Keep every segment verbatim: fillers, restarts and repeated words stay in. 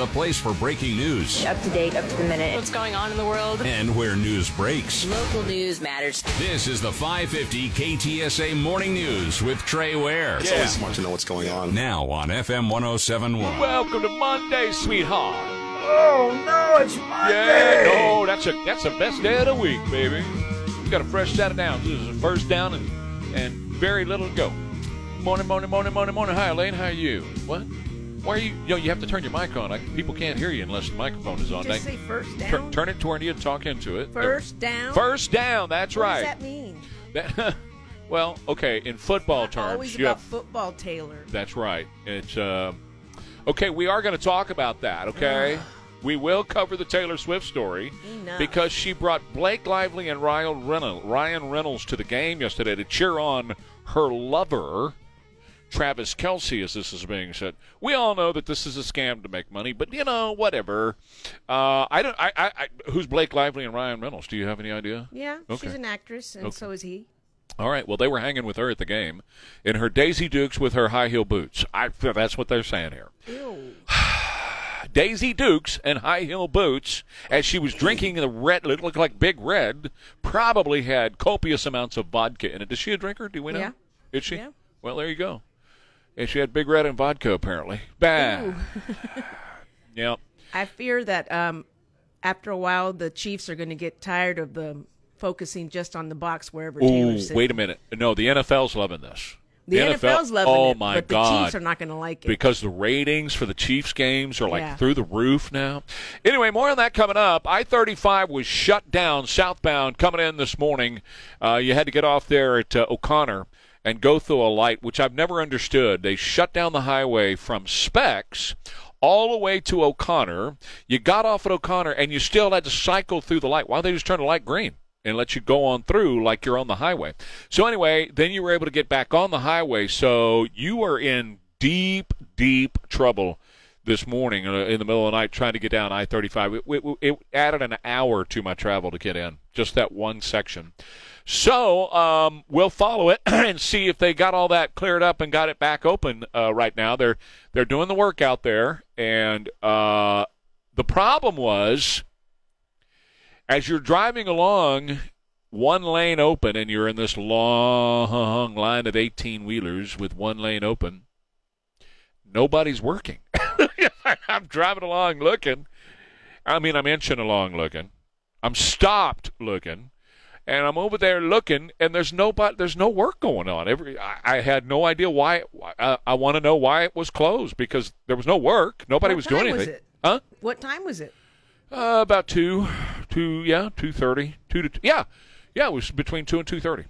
the place for breaking news. Up to date, up to the minute. What's going on in the world. And where news breaks. Local news matters. This is the five fifty K T S A Morning News with Trey Ware. It's yeah. always smart to know what's going on. Now on F M ten seventy-one. Welcome to Monday, sweetheart. Oh, no, it's Monday. Yeah, no, that's, a, that's the best day of the week, baby. We've got a fresh set of downs. This is the first down and, and very little to go. Morning, morning, morning, morning, morning. Hi, Elaine. How are you? What? Why are you? You know, you have to turn your mic on. I, people can't hear you unless the microphone is on. Did you say first down? Tur- turn it toward you and talk into it. First down? First down. That's what right. What does that mean? That, well, okay, in football it's terms. Always you about have, football, Taylor. That's right. It's uh, okay, we are going to talk about that, okay? We will cover the Taylor Swift story Enough. because she brought Blake Lively and Ryan Reynolds, Ryan Reynolds to the game yesterday to cheer on her lover, Travis Kelce, as this is being said. We all know that this is a scam to make money, but you know, whatever. Uh, I don't. I, I, I. Who's Blake Lively and Ryan Reynolds? Do you have any idea? Yeah, okay. She's an actress, and okay. so is he. All right. Well, they were hanging with her at the game in her Daisy Dukes with her high heel boots. I. That's what they're saying here. Ew. Daisy Dukes and high heel boots, as she was drinking the red. It looked like Big Red. Probably had copious amounts of vodka in it. Is she a drinker? Do we know? Yeah. Is she? Yeah. Well, there you go. And she had Big Red and vodka, apparently. Bah. Yep. I fear that um, after a while, the Chiefs are going to get tired of them focusing just on the box wherever Ooh, Taylor's sitting. Wait a minute. No, the N F L's loving this. The, the N F L's loving oh it, my but God. the Chiefs are not going to like it. Because the ratings for the Chiefs games are like yeah. through the roof now. Anyway, more on that coming up. I thirty-five was shut down southbound coming in this morning. Uh, you had to get off there at uh, O'Connor and go through a light, which I've never understood. They shut down the highway from Specs all the way to O'Connor. You got off at O'Connor, and you still had to cycle through the light. Why don't they just turn the light green and let you go on through like you're on the highway? So anyway, then you were able to get back on the highway, so you were in deep, deep trouble this morning uh, in the middle of the night trying to get down I thirty-five. It, it, it added an hour to my travel to get in, just that one section. So um, we'll follow it and see if they got all that cleared up and got it back open uh, right now. They're they're doing the work out there, and uh, the problem was as you're driving along, one lane open, and you're in this long line of eighteen-wheelers with one lane open, nobody's working. I'm driving along looking. I mean, I'm inching along looking. I'm stopped looking. And I'm over there looking, and there's nobody, there's no work going on. Every, I, I had no idea why. why I, I want to know why it was closed because there was no work. Nobody what was doing anything. Was it? Huh? What time was it? Uh, about two, two, yeah, two thirty, two to two, yeah, yeah. It was between two and two thirty.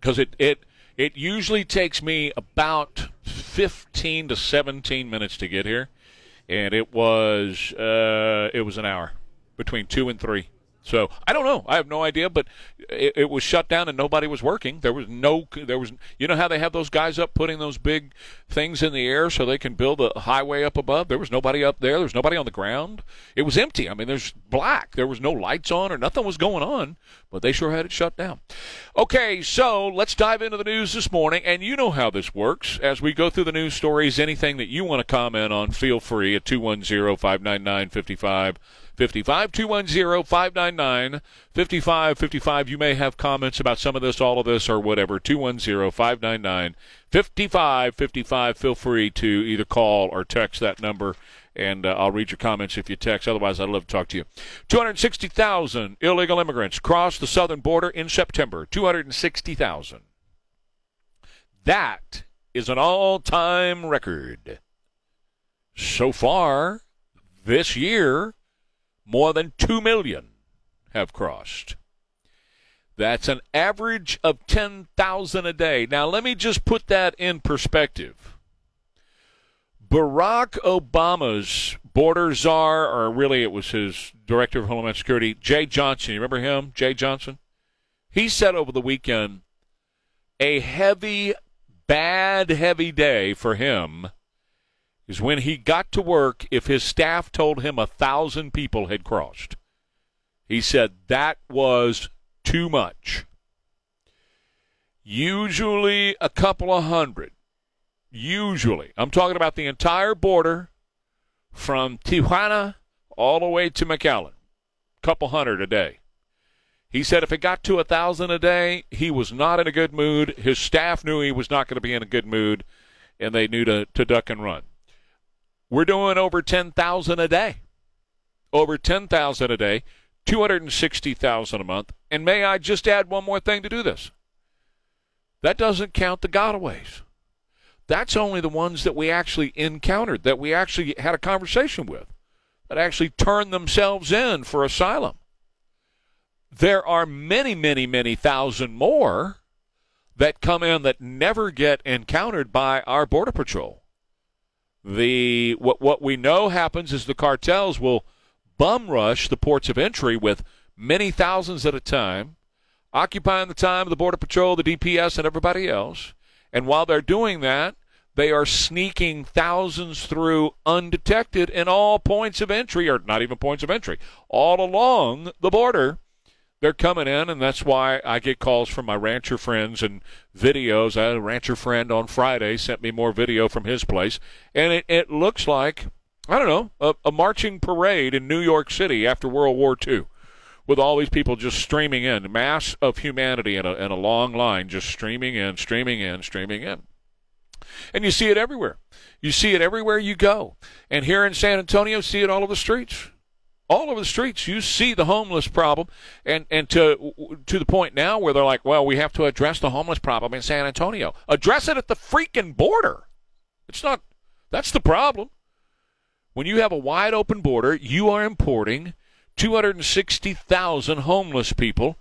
Because it, it it usually takes me about fifteen to seventeen minutes to get here, and it was uh it was an hour between two and three. So I don't know. I have no idea, but it, it was shut down and nobody was working. There was no, there was, you know how they have those guys up putting those big things in the air so they can build a highway up above? There was nobody up there. There was nobody on the ground. It was empty. I mean, there's black. There was no lights on or nothing was going on, but they sure had it shut down. Okay, so let's dive into the news this morning, and you know how this works. As we go through the news stories, anything that you want to comment on, feel free at two one zero, five nine nine, five five five five. two one zero, five nine nine, five five five five. You may have comments about some of this, all of this, or whatever. two one zero, five nine nine, five five five five. Feel free to either call or text that number, and uh, I'll read your comments if you text. Otherwise, I'd love to talk to you. two hundred sixty thousand illegal immigrants crossed the southern border in September. two hundred sixty thousand. That is an all-time record. So far this year, more than two million have crossed. That's an average of ten thousand a day. Now, let me just put that in perspective. Barack Obama's border czar, or really it was his director of Homeland Security, Jay Johnson. You remember him, Jay Johnson? He said over the weekend, a heavy, bad, heavy day for him is when he got to work if his staff told him a thousand people had crossed. He said that was too much. Usually a couple of hundred. Usually. I'm talking about the entire border from Tijuana all the way to McAllen, couple hundred a day. He said if it got to one thousand a day, he was not in a good mood. His staff knew he was not going to be in a good mood, and they knew to, to duck and run. We're doing over ten thousand a day, over ten thousand a day, two hundred sixty thousand a month. And may I just add one more thing to do this? That doesn't count the gotaways. That's only the ones that we actually encountered, that we actually had a conversation with, that actually turned themselves in for asylum. There are many, many, many thousand more that come in that never get encountered by our Border Patrol. The what what we know happens is the cartels will bum rush the ports of entry with many thousands at a time, occupying the time of the Border Patrol, the D P S, and everybody else. And while they're doing that, they are sneaking thousands through undetected in all points of entry, or not even points of entry, all along the border. They're coming in, and that's why I get calls from my rancher friends and videos. I had a rancher friend on Friday sent me more video from his place, and it, it looks like, I don't know, a, a marching parade in New York City after World War Two with all these people just streaming in, mass of humanity in a, in a long line, just streaming in, streaming in, streaming in. And you see it everywhere. You see it everywhere you go. And here in San Antonio, see it all over the streets. All over the streets, you see the homeless problem, and, and to to the point now where they're like, well, we have to address the homeless problem in San Antonio. Address it at the freaking border. It's not – that's the problem. When you have a wide-open border, you are importing two hundred sixty thousand homeless people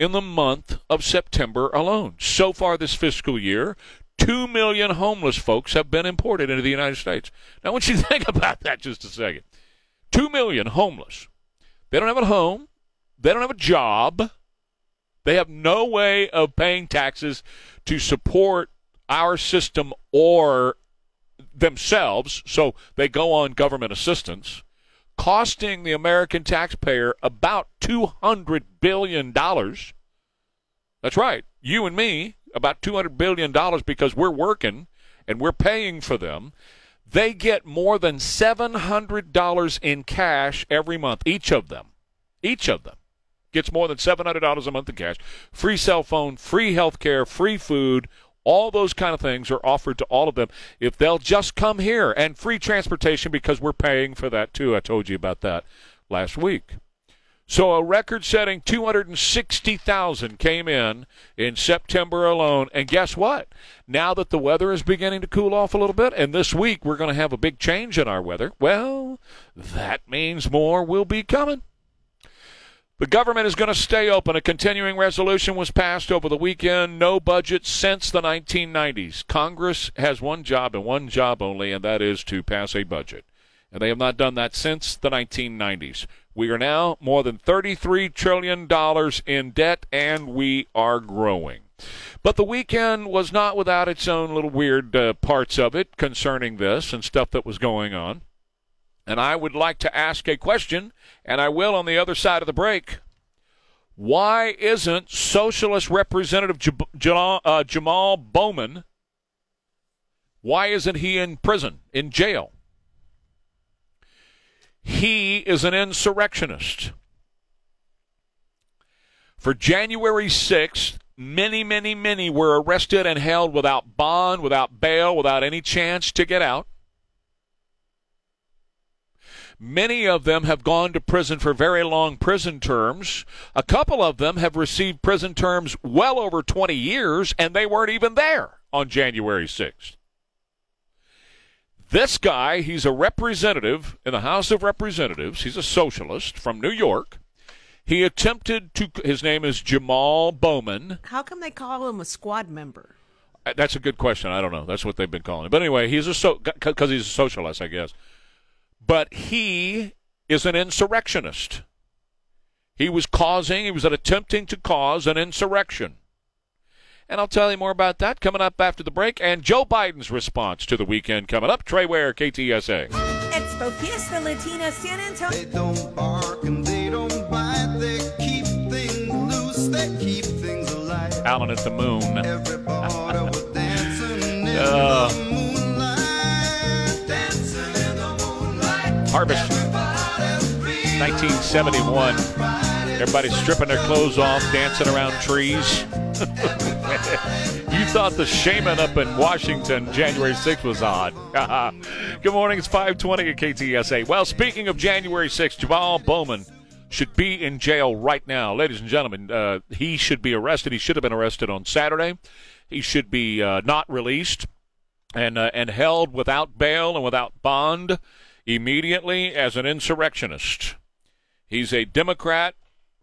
in the month of September alone. So far this fiscal year, two million homeless folks have been imported into the United States. Now, I want you to think about that just a second. Two million homeless. They don't have a home. They don't have a job. They have no way of paying taxes to support our system or themselves, so they go on government assistance, costing the American taxpayer about two hundred billion dollars. That's right. You and me, about two hundred billion dollars, because we're working and we're paying for them. They get more than seven hundred dollars in cash every month, each of them. Each of them gets more than seven hundred dollars a month in cash. Free cell phone, free health care, free food, all those kind of things are offered to all of them if they'll just come here. And free transportation, because we're paying for that too. I told you about that last week. So a record-setting two hundred sixty thousand came in in September alone. And guess what? Now that the weather is beginning to cool off a little bit, and this week we're going to have a big change in our weather, well, that means more will be coming. The government is going to stay open. A continuing resolution was passed over the weekend. No budget since the nineteen nineties. Congress has one job and one job only, and that is to pass a budget. And they have not done that since the nineteen nineties. We are now more than thirty-three trillion dollars in debt, and we are growing. But the weekend was not without its own little weird uh, parts of it concerning this and stuff that was going on. And I would like to ask a question, and I will on the other side of the break. Why isn't Socialist Representative J- J- uh, Jamaal Bowman, why isn't he in prison, in jail? He is an insurrectionist. For January sixth, many, many, many were arrested and held without bond, without bail, without any chance to get out. Many of them have gone to prison for very long prison terms. A couple of them have received prison terms well over twenty years, and they weren't even there on January sixth. This guy, he's a representative in the House of Representatives. He's a socialist from New York. He attempted to, his name is Jamaal Bowman. How come they call him a squad member? That's a good question. I don't know. That's what they've been calling him. But anyway, he's a so, because he's a socialist, I guess. But he is an insurrectionist. He was causing, he was attempting to cause an insurrection. And I'll tell you more about that coming up after the break, and Joe Biden's response to the weekend coming up. Trey Ware, K T S A. Expo Fiesta Latina San Antonio. They don't bark and they don't bite. They keep things loose. They keep things alive. Alan at the moon. Everybody was dancing in uh. the moonlight. Dancing in the moonlight. harvest. nineteen seventy-one. Everybody's stripping their clothes off, dancing around trees. You thought the shaman up in Washington January sixth was odd. Good morning. It's five twenty at K T S A. Well, speaking of January sixth, Jamaal Bowman should be in jail right now. Ladies and gentlemen, uh, he should be arrested. He should have been arrested on Saturday. He should be uh, not released and uh, and held without bail and without bond immediately as an insurrectionist. He's a Democrat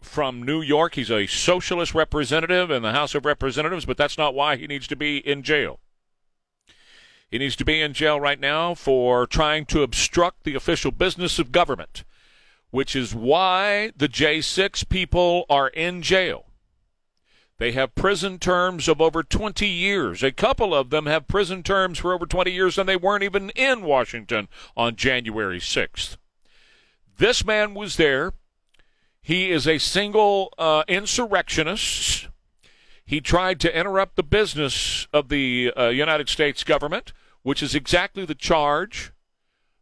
from New York. He's a socialist representative in the House of Representatives, but that's not why he needs to be in jail. He needs to be in jail right now for trying to obstruct the official business of government, which is why the J six people are in jail. They have prison terms of over twenty years. A couple of them have prison terms for over twenty years, and they weren't even in Washington on January sixth. This man was there. He is a single uh, insurrectionist. He tried to interrupt the business of the uh, United States government, which is exactly the charge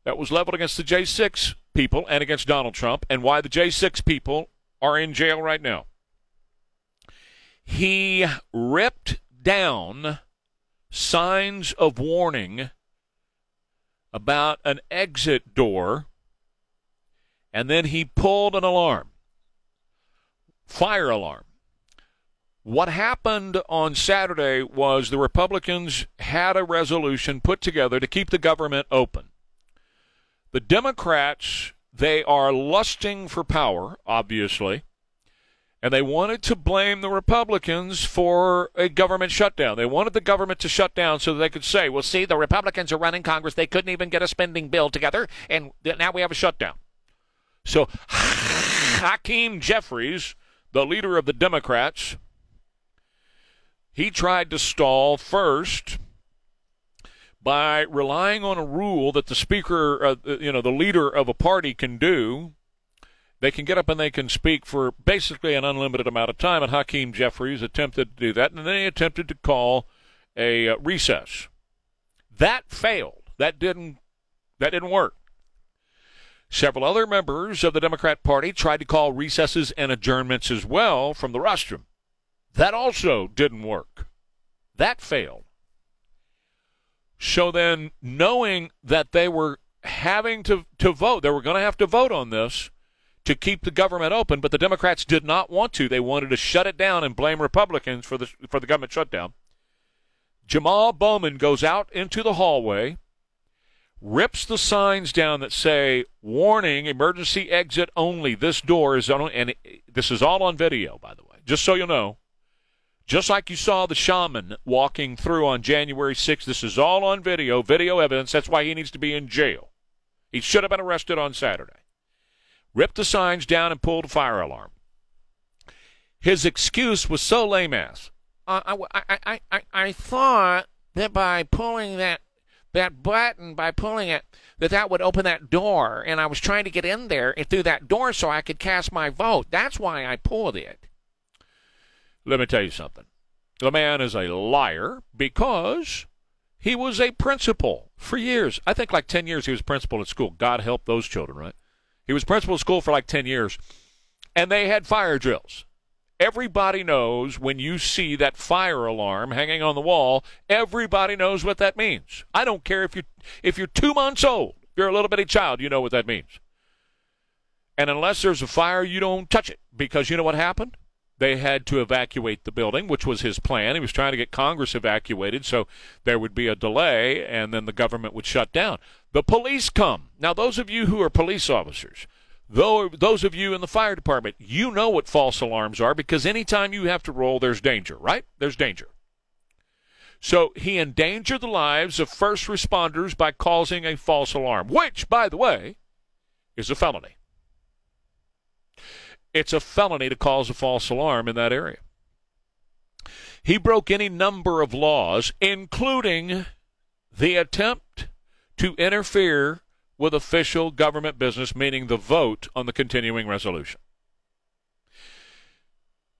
that was leveled against the J six people and against Donald Trump, and why the J six people are in jail right now. He ripped down signs of warning about an exit door, and then he pulled an alarm, fire alarm. What happened on Saturday was the Republicans had a resolution put together to keep the government open. The Democrats, they are lusting for power, obviously, and they wanted to blame the Republicans for a government shutdown. They wanted the government to shut down so that they could say, well, see, the Republicans are running Congress. They couldn't even get a spending bill together, and now we have a shutdown. So Hakeem Jeffries, the leader of the Democrats, he tried to stall first by relying on a rule that the speaker, uh, you know, the leader of a party can do. They can get up and they can speak for basically an unlimited amount of time, and Hakeem Jeffries attempted to do that, and then he attempted to call a uh, recess. That failed. That didn't, that didn't work. Several other members of the Democrat Party tried to call recesses and adjournments as well from the rostrum. That also didn't work. That failed. So then, knowing that they were having to, to vote, they were going to have to vote on this, to keep the government open, but the Democrats did not want to. They wanted to shut it down and blame Republicans for the for the government shutdown. Jamaal Bowman goes out into the hallway, rips the signs down that say, warning, emergency exit only. This door is on, and this is all on video, by the way, just so you know. Just like you saw the shaman walking through on January sixth, this is all on video, video evidence. That's why he needs to be in jail. He should have been arrested on Saturday. Ripped the signs down and pulled a fire alarm. His excuse was so lame-ass. Uh, I, I, I, I thought that by pulling that that button, by pulling it, that that would open that door, and I was trying to get in there and through that door so I could cast my vote. That's why I pulled it. Let me tell you something. The man is a liar because he was a principal for years. I think like ten years he was principal at school. God help those children, right? He was principal of school for like ten years, and they had fire drills. Everybody knows when you see that fire alarm hanging on the wall, everybody knows what that means. I don't care if you're, if you're two months old, if you're a little bitty child, you know what that means. And unless there's a fire, you don't touch it, because you know what happened? They had to evacuate the building, which was his plan. He was trying to get Congress evacuated so there would be a delay, and then the government would shut down. The police come. Now, those of you who are police officers, though, those of you in the fire department, you know what false alarms are, because anytime you have to roll, there's danger, right? There's danger. So he endangered the lives of first responders by causing a false alarm, which, by the way, is a felony. It's a felony to cause a false alarm in that area. He broke any number of laws, including the attempt to interfere with official government business, meaning the vote on the continuing resolution.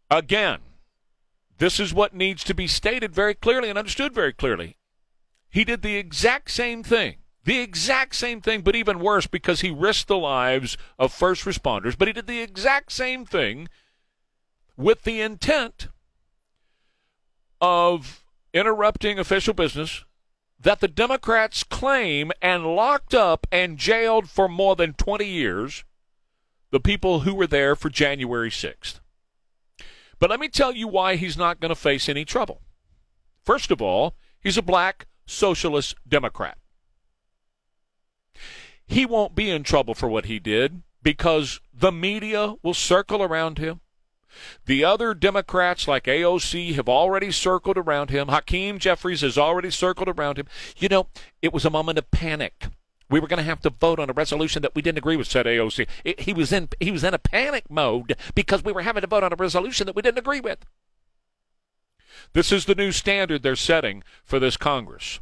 Again, this is what needs to be stated very clearly and understood very clearly. He did the exact same thing The exact same thing, but even worse, because he risked the lives of first responders. But he did the exact same thing with the intent of interrupting official business that the Democrats claim and locked up and jailed for more than twenty years the people who were there for January sixth. But let me tell you why he's not going to face any trouble. First of all, he's a black socialist Democrat. He won't be in trouble for what he did because the media will circle around him. The other Democrats like A O C have already circled around him. Hakeem Jeffries has already circled around him. You know, it was a moment of panic. We were going to have to vote on a resolution that we didn't agree with, said A O C. It, he was in he was in a panic mode because we were having to vote on a resolution that we didn't agree with. This is the new standard they're setting for this Congress.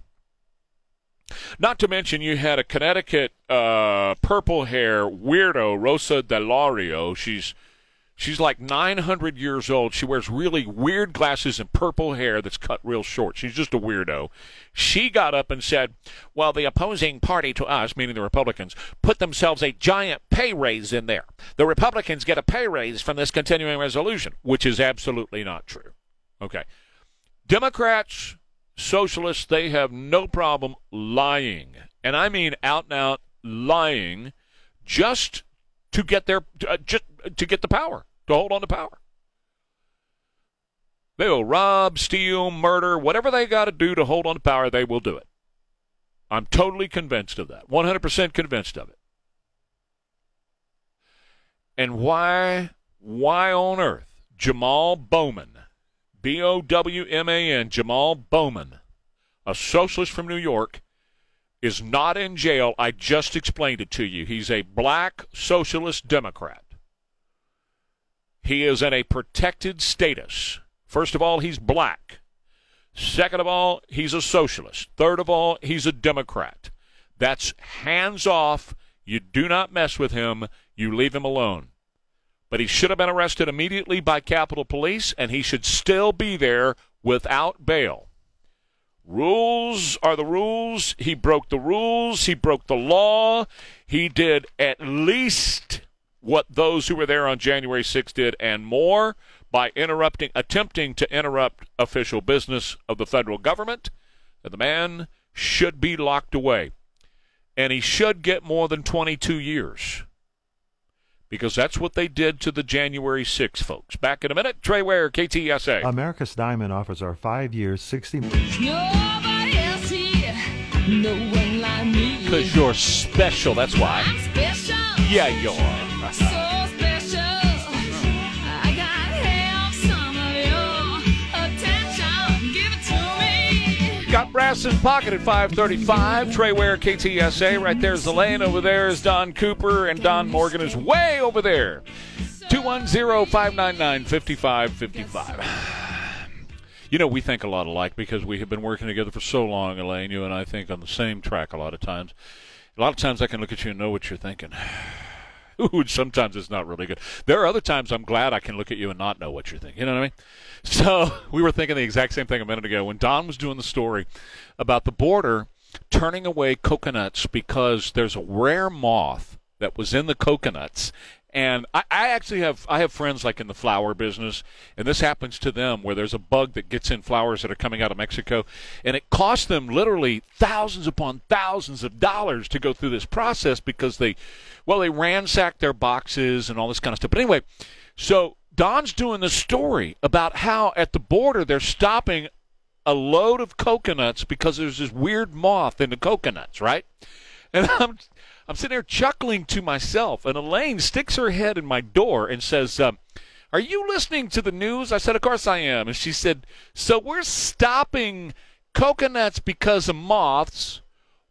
Not to mention you had a Connecticut uh, purple hair weirdo, Rosa Delario. She's She's like nine hundred years old. She wears really weird glasses and purple hair that's cut real short. She's just a weirdo. She got up and said, well, the opposing party to us, meaning the Republicans, put themselves a giant pay raise in there. The Republicans get a pay raise from this continuing resolution, which is absolutely not true. Okay. Democrats, socialists, they have no problem lying. And I mean out and out lying just to get their uh, just to get the power. To hold on to power. They will rob, steal, murder, whatever they got to do to hold on to power, they will do it. I'm totally convinced of that. one hundred percent convinced of it. And why, why on earth, Jamaal Bowman, B O W M A N, Jamaal Bowman, a socialist from New York, is not in jail? I just explained it to you. He's a black socialist Democrat. He is in a protected status. First of all, he's black. Second of all, he's a socialist. Third of all, he's a Democrat. That's hands off. You do not mess with him. You leave him alone. But he should have been arrested immediately by Capitol Police, and he should still be there without bail. Rules are the rules. He broke the rules. He broke the law. He did at least what those who were there on January sixth did and more by interrupting, attempting to interrupt official business of the federal government. The man should be locked away. And he should get more than twenty-two years because that's what they did to the January sixth folks. Back in a minute. Trey Ware, K T S A. America's Diamond offers our five years, sixty million. Nobody else here, no one like me. Because you're special, that's why. I'm special. Yeah, you are. So special, I got half some of your attention, give it to me. Got Brass in Pocket at five thirty-five, Trey Ware, K T S A, right there's Elaine, over there is Don Cooper, and Don Morgan is way over there. two one zero, five nine nine, five five five five. You know, we think a lot alike because we have been working together for so long, Elaine, you and I think on the same track a lot of times. A lot of times I can look at you and know what you're thinking. Ooh, sometimes it's not really good. There are other times I'm glad I can look at you and not know what you're thinking. You know what I mean? So we were thinking the exact same thing a minute ago when Don was doing the story about the border turning away coconuts because there's a rare moth that was in the coconuts. And I, I actually have I have friends like in the flower business, and this happens to them where there's a bug that gets in flowers that are coming out of Mexico, and it costs them literally thousands upon thousands of dollars to go through this process because they, well, they ransacked their boxes and all this kind of stuff. But anyway, so Don's doing the story about how at the border they're stopping a load of coconuts because there's this weird moth in the coconuts, right? And I'm I'm sitting there chuckling to myself, and Elaine sticks her head in my door and says, um, are you listening to the news? I said, of course I am. And she said, so we're stopping coconuts because of moths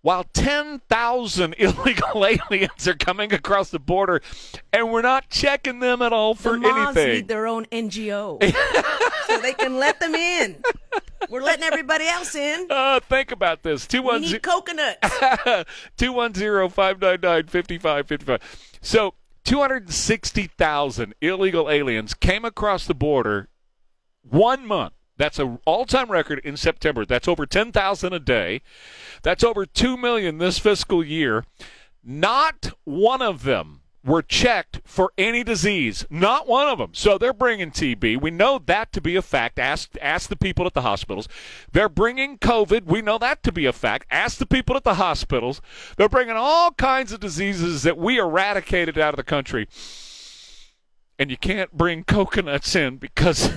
while ten thousand illegal aliens are coming across the border, and we're not checking them at all for the anything. The moths need their own N G O so they can let them in. We're letting everybody else in. Uh, think about this. two ten- we need coconuts. two one zero, five nine nine, five five five five. So two hundred sixty thousand illegal aliens came across the border one month. That's an all-time record in September. That's over ten thousand a day. That's over two million this fiscal year. Not one of them were checked for any disease. Not one of them. So they're bringing T B. We know that to be a fact. Ask, ask the people at the hospitals. They're bringing COVID. We know that to be a fact. Ask the people at the hospitals. They're bringing all kinds of diseases that we eradicated out of the country. And you can't bring coconuts in because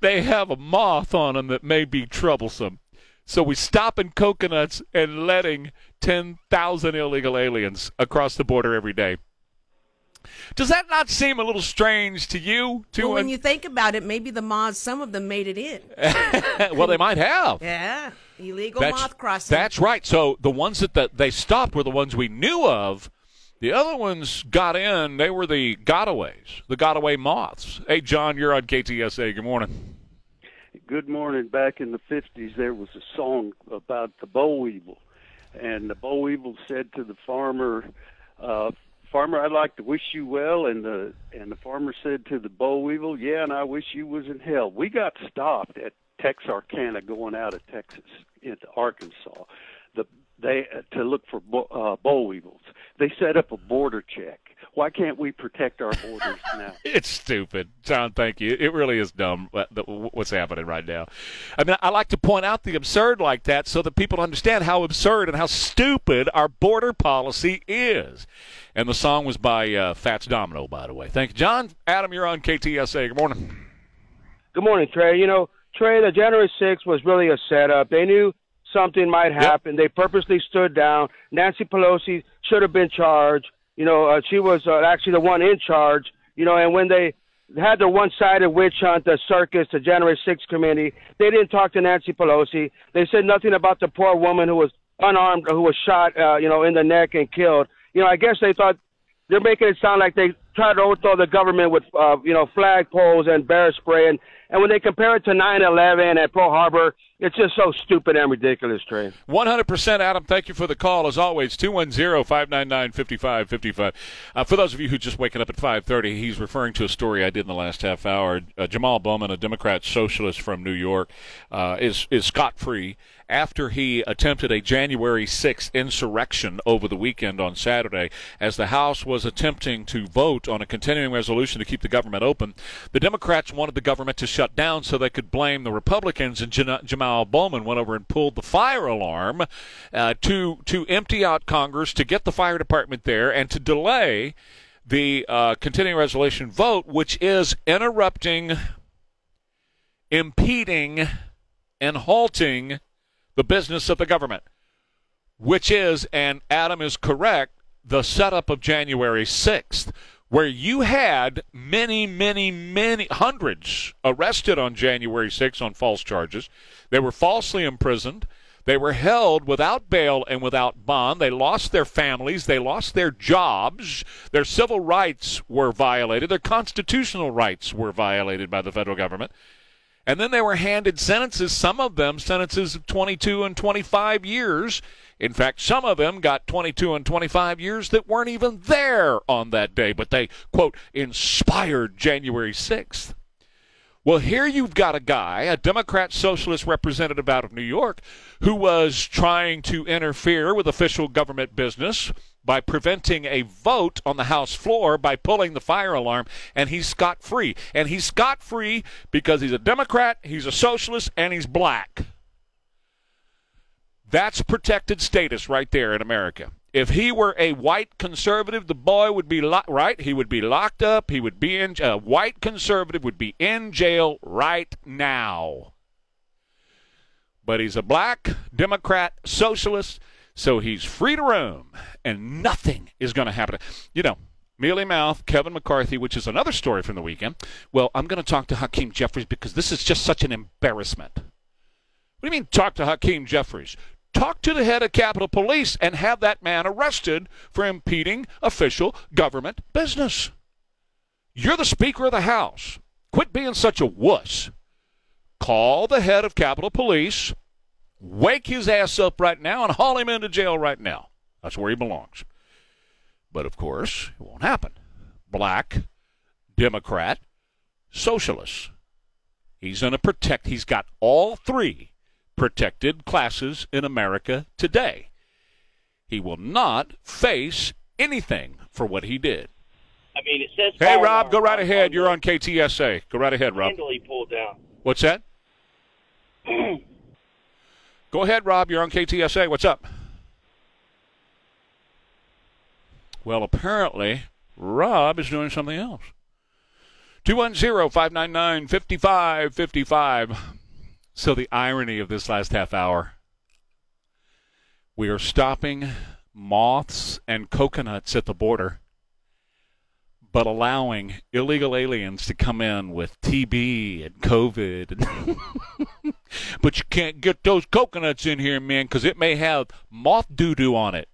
they have a moth on them that may be troublesome. So we stopping coconuts and letting ten thousand illegal aliens across the border every day. Does that not seem a little strange to you? To well, when an- you think about it, maybe the moths, some of them made it in. Well, they might have. Yeah, illegal that's, moth crossing. That's right. So the ones that the, they stopped were the ones we knew of. The other ones got in. They were the gotaways, the gotaway moths. Hey, John, you're on K T S A. Good morning. Good morning. Back in the fifties, there was a song about the boll weevil. And the boll weevil said to the farmer, uh, Farmer, I'd like to wish you well. And the and the farmer said to the boll weevil, yeah, and I wish you was in hell. We got stopped at Texarkana going out of Texas into Arkansas. The They uh, to look for bo- uh, boll weevils. They set up a border check. Why can't we protect our borders now? It's stupid, John. Thank you. It really is dumb what's happening right now. I mean, I like to point out the absurd like that so that people understand how absurd and how stupid our border policy is. And the song was by uh, Fats Domino, by the way. Thank you, John. Adam, you're on K T S A. Good morning. Good morning, Trey. You know, Trey, the January sixth was really a setup. They knew something might happen. Yep. They purposely stood down. Nancy Pelosi should have been charged. You know, uh, she was uh, actually the one in charge. You know, and when they had the one-sided witch hunt, the circus, the January sixth committee, they didn't talk to Nancy Pelosi. They said nothing about the poor woman who was unarmed, who was shot, uh, you know, in the neck and killed. You know, I guess they thought they're making it sound like they tried to overthrow the government with, uh, you know, flagpoles and bear spray. And, and when they compare it to nine eleven at Pearl Harbor, it's just so stupid and ridiculous, Trey. one hundred percent, Adam. Thank you for the call, as always, two one zero, five nine nine, five five five five. Uh, for those of you who just waking up at five thirty, he's referring to a story I did in the last half hour. Uh, Jamaal Bowman, a Democrat socialist from New York, uh, is, is scot-free after he attempted a January sixth insurrection over the weekend on Saturday. As the House was attempting to vote on a continuing resolution to keep the government open, the Democrats wanted the government to shut down so they could blame the Republicans, and Jamaal Bowman went over and pulled the fire alarm uh, to to empty out Congress, to get the fire department there, and to delay the uh, continuing resolution vote, which is interrupting, impeding, and halting the business of the government, which is, and Adam is correct, the setup of January sixth, where you had many, many, many, hundreds arrested on January sixth on false charges. They were falsely imprisoned. They were held without bail and without bond. They lost their families. They lost their jobs. Their civil rights were violated. Their constitutional rights were violated by the federal government. And then they were handed sentences, some of them sentences of twenty-two and twenty-five years. In fact, some of them got twenty-two and twenty-five years that weren't even there on that day, but they, quote, inspired January sixth. Well, here you've got a guy, a Democrat socialist representative out of New York, who was trying to interfere with official government business by preventing a vote on the House floor by pulling the fire alarm, and he's scot-free. And he's scot-free because he's a Democrat, he's a socialist, and he's black. That's protected status right there in America. If he were a white conservative, the boy would be, lo- right? He would be locked up. He would be in, a white conservative would be in jail right now. But he's a black Democrat socialist, so he's free to roam, and nothing is going to happen. You know, mealy mouth, Kevin McCarthy, which is another story from the weekend. Well, I'm going to talk to Hakeem Jeffries because this is just such an embarrassment. What do you mean, talk to Hakeem Jeffries? Talk to the head of Capitol Police and have that man arrested for impeding official government business. You're the Speaker of the House. Quit being such a wuss. Call the head of Capitol Police, wake his ass up right now, and haul him into jail right now. That's where he belongs. But, of course, it won't happen. Black, Democrat, socialist. He's going to protect. He's got all three protected classes in America today. He will not face anything for what he did. I mean, it says. Hey, Rob, go right ahead. You're on K T S A. Go right ahead, Rob. Handily pulled down. What's that? Go ahead, Rob. You're on K T S A. What's up? Well, apparently, Rob is doing something else. two one zero, five nine nine, five five five five. So the irony of this last half hour. We are stopping moths and coconuts at the border, but allowing illegal aliens to come in with T B and COVID. And but you can't get those coconuts in here, man, because it may have moth doo-doo on it.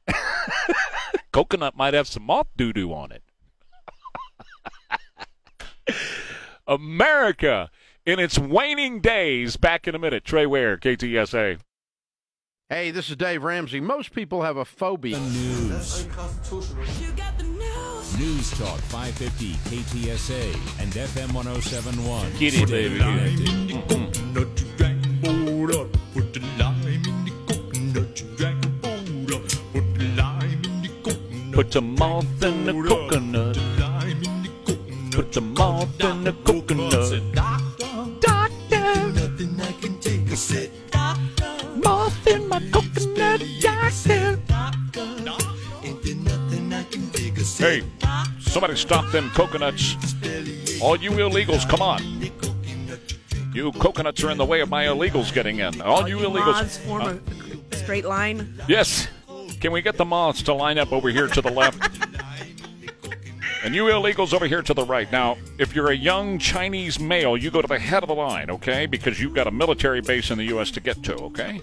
Coconut might have some moth doo-doo on it. America in its waning days. Back in a minute. Trey Ware, K T S A. Hey, this is Dave Ramsey. Most people have a phobia. The news. That's unconstitutional. You got the news. News Talk five fifty, K T S A, and F M ten seventy-one. Get it, baby. Put the moth in the coconut. Put the moth in the coconut. Doctor, doctor, nothing I can take a sip. Doctor, moth in my coconut. Doctor, nothing I can take a sip. Hey, somebody stop them coconuts! All you illegals, come on! You coconuts are in the way of my illegals getting in. All you illegals, form a straight line. Yes. Can we get the moths to line up over here to the left? And you illegals over here to the right. Now, if you're a young Chinese male, you go to the head of the line, okay? Because you've got a military base in the U S to get to, okay?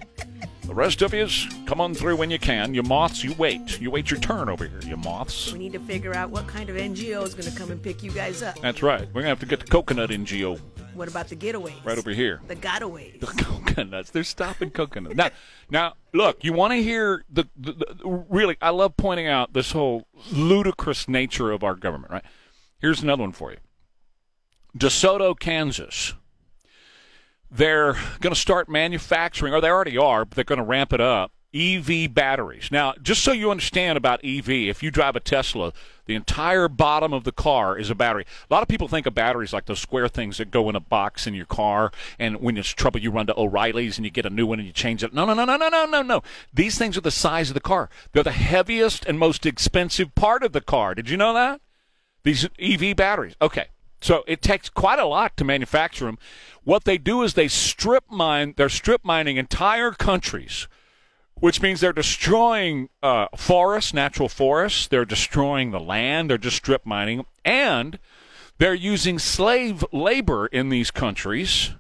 The rest of yous, come on through when you can. You moths, you wait. You wait your turn over here, you moths. We need to figure out what kind of N G O is going to come and pick you guys up. That's right. We're going to have to get the coconut N G O. What about the getaways? Right over here. The gotaways. The coconuts. They're stopping coconuts. Now, now, look, you want to hear the, the, the – really, I love pointing out this whole ludicrous nature of our government, right? Here's another one for you. DeSoto, Kansas. They're going to start manufacturing, or they already are, but they're going to ramp it up, E V batteries. Now, just so you understand about E V, if you drive a Tesla, the entire bottom of the car is a battery. A lot of people think of batteries like those square things that go in a box in your car, and when it's trouble, you run to O'Reilly's and you get a new one and you change it. No, no, no, no, no, no, no, no. These things are the size of the car. They're the heaviest and most expensive part of the car. Did you know that? These E V batteries. Okay. So it takes quite a lot to manufacture them. What they do is they strip mine. They're strip mining entire countries, which means they're destroying uh, forests, natural forests. They're destroying the land. They're just strip mining, and they're using slave labor in these countries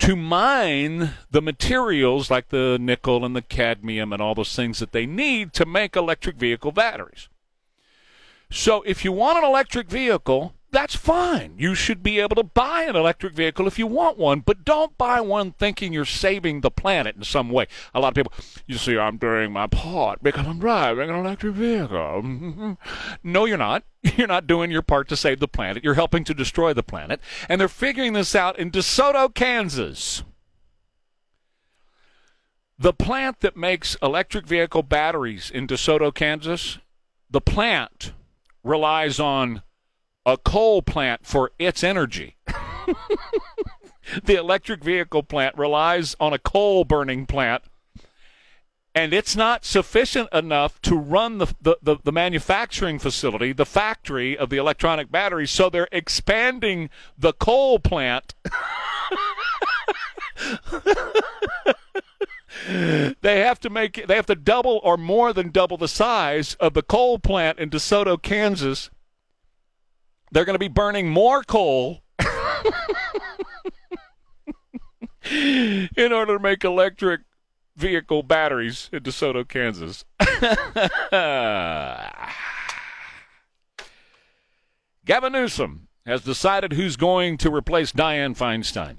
to mine the materials like the nickel and the cadmium and all those things that they need to make electric vehicle batteries. So if you want an electric vehicle, that's fine. You should be able to buy an electric vehicle if you want one, but don't buy one thinking you're saving the planet in some way. A lot of people, you see, I'm doing my part because I'm driving an electric vehicle. No, you're not. You're not doing your part to save the planet. You're helping to destroy the planet. And they're figuring this out in DeSoto, Kansas. The plant that makes electric vehicle batteries in DeSoto, Kansas, the plant relies on a coal plant for its energy. The electric vehicle plant relies on a coal-burning plant, and it's not sufficient enough to run the, the, the, the manufacturing facility, the factory of the electronic battery, so they're expanding the coal plant. They have to make they have to double or more than double the size of the coal plant in DeSoto, Kansas. They're going to be burning more coal in order to make electric vehicle batteries in DeSoto, Kansas. Gavin Newsom has decided who's going to replace Dianne Feinstein.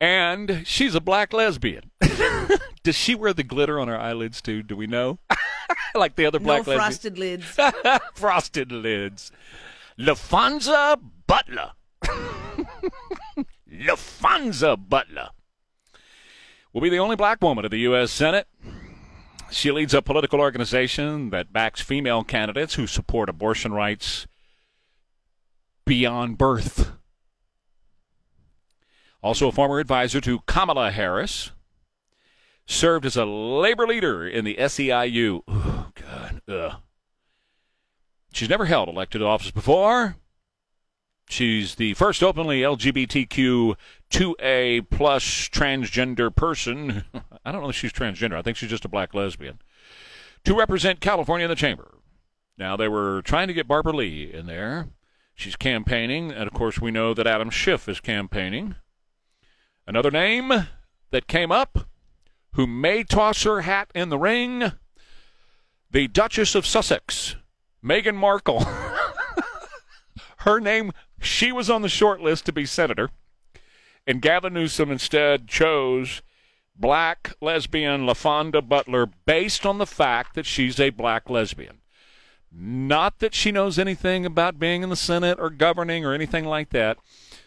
And she's a black lesbian. Does she wear the glitter on her eyelids, too? Do we know? Like the other black lesbian. No frosted lids. Frosted lids. LaFonza Butler. LaFonza Butler will be the only black woman of the U S Senate. She leads a political organization that backs female candidates who support abortion rights beyond birth. Also a former advisor to Kamala Harris, served as a labor leader in the S E I U. Oh, God. Ugh. She's never held elected office before. She's the first openly L G B T Q two A plus transgender person. I don't know if she's transgender. I think she's just a black lesbian. To represent California in the chamber. Now, they were trying to get Barbara Lee in there. She's campaigning. And, of course, we know that Adam Schiff is campaigning. Another name that came up, who may toss her hat in the ring, the Duchess of Sussex, Meghan Markle. Her name, she was on the short list to be senator, and Gavin Newsom instead chose black lesbian LaFonza Butler based on the fact that she's a black lesbian. Not that she knows anything about being in the Senate or governing or anything like that.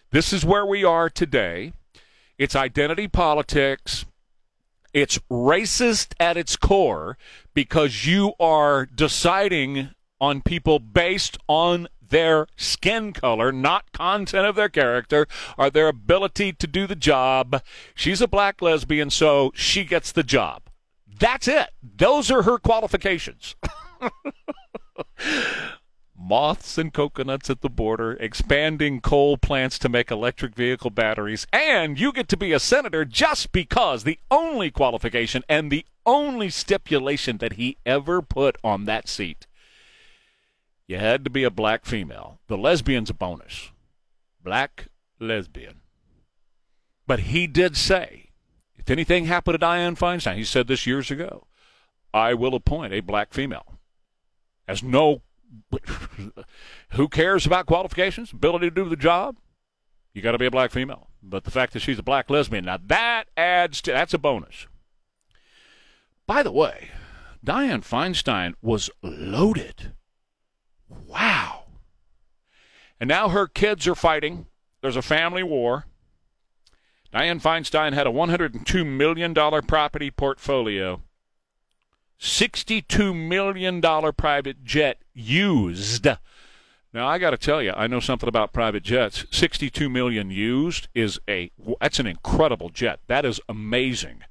This is where we are today. It's identity politics. It's racist at its core because you are deciding on people based on their skin color, not content of their character or their ability to do the job. She's a black lesbian, so she gets the job. That's it. Those are her qualifications. Moths and coconuts at the border, expanding coal plants to make electric vehicle batteries, and you get to be a senator just because the only qualification and the only stipulation that he ever put on that seat, you had to be a black female. The lesbian's a bonus. Black lesbian. But he did say, if anything happened to Dianne Feinstein, he said this years ago, I will appoint a black female. As no who cares about qualifications, ability to do the job? You got to be a black female. But the fact that she's a black lesbian, now that adds to, that's a bonus. By the way, Dianne Feinstein was loaded. Wow. And now her kids are fighting. There's a family war. Dianne Feinstein had a one hundred two million dollars property portfolio. sixty-two million dollars private jet used. Now, I got to tell you, I know something about private jets. sixty-two million dollars used is a, that's an incredible jet. That is amazing.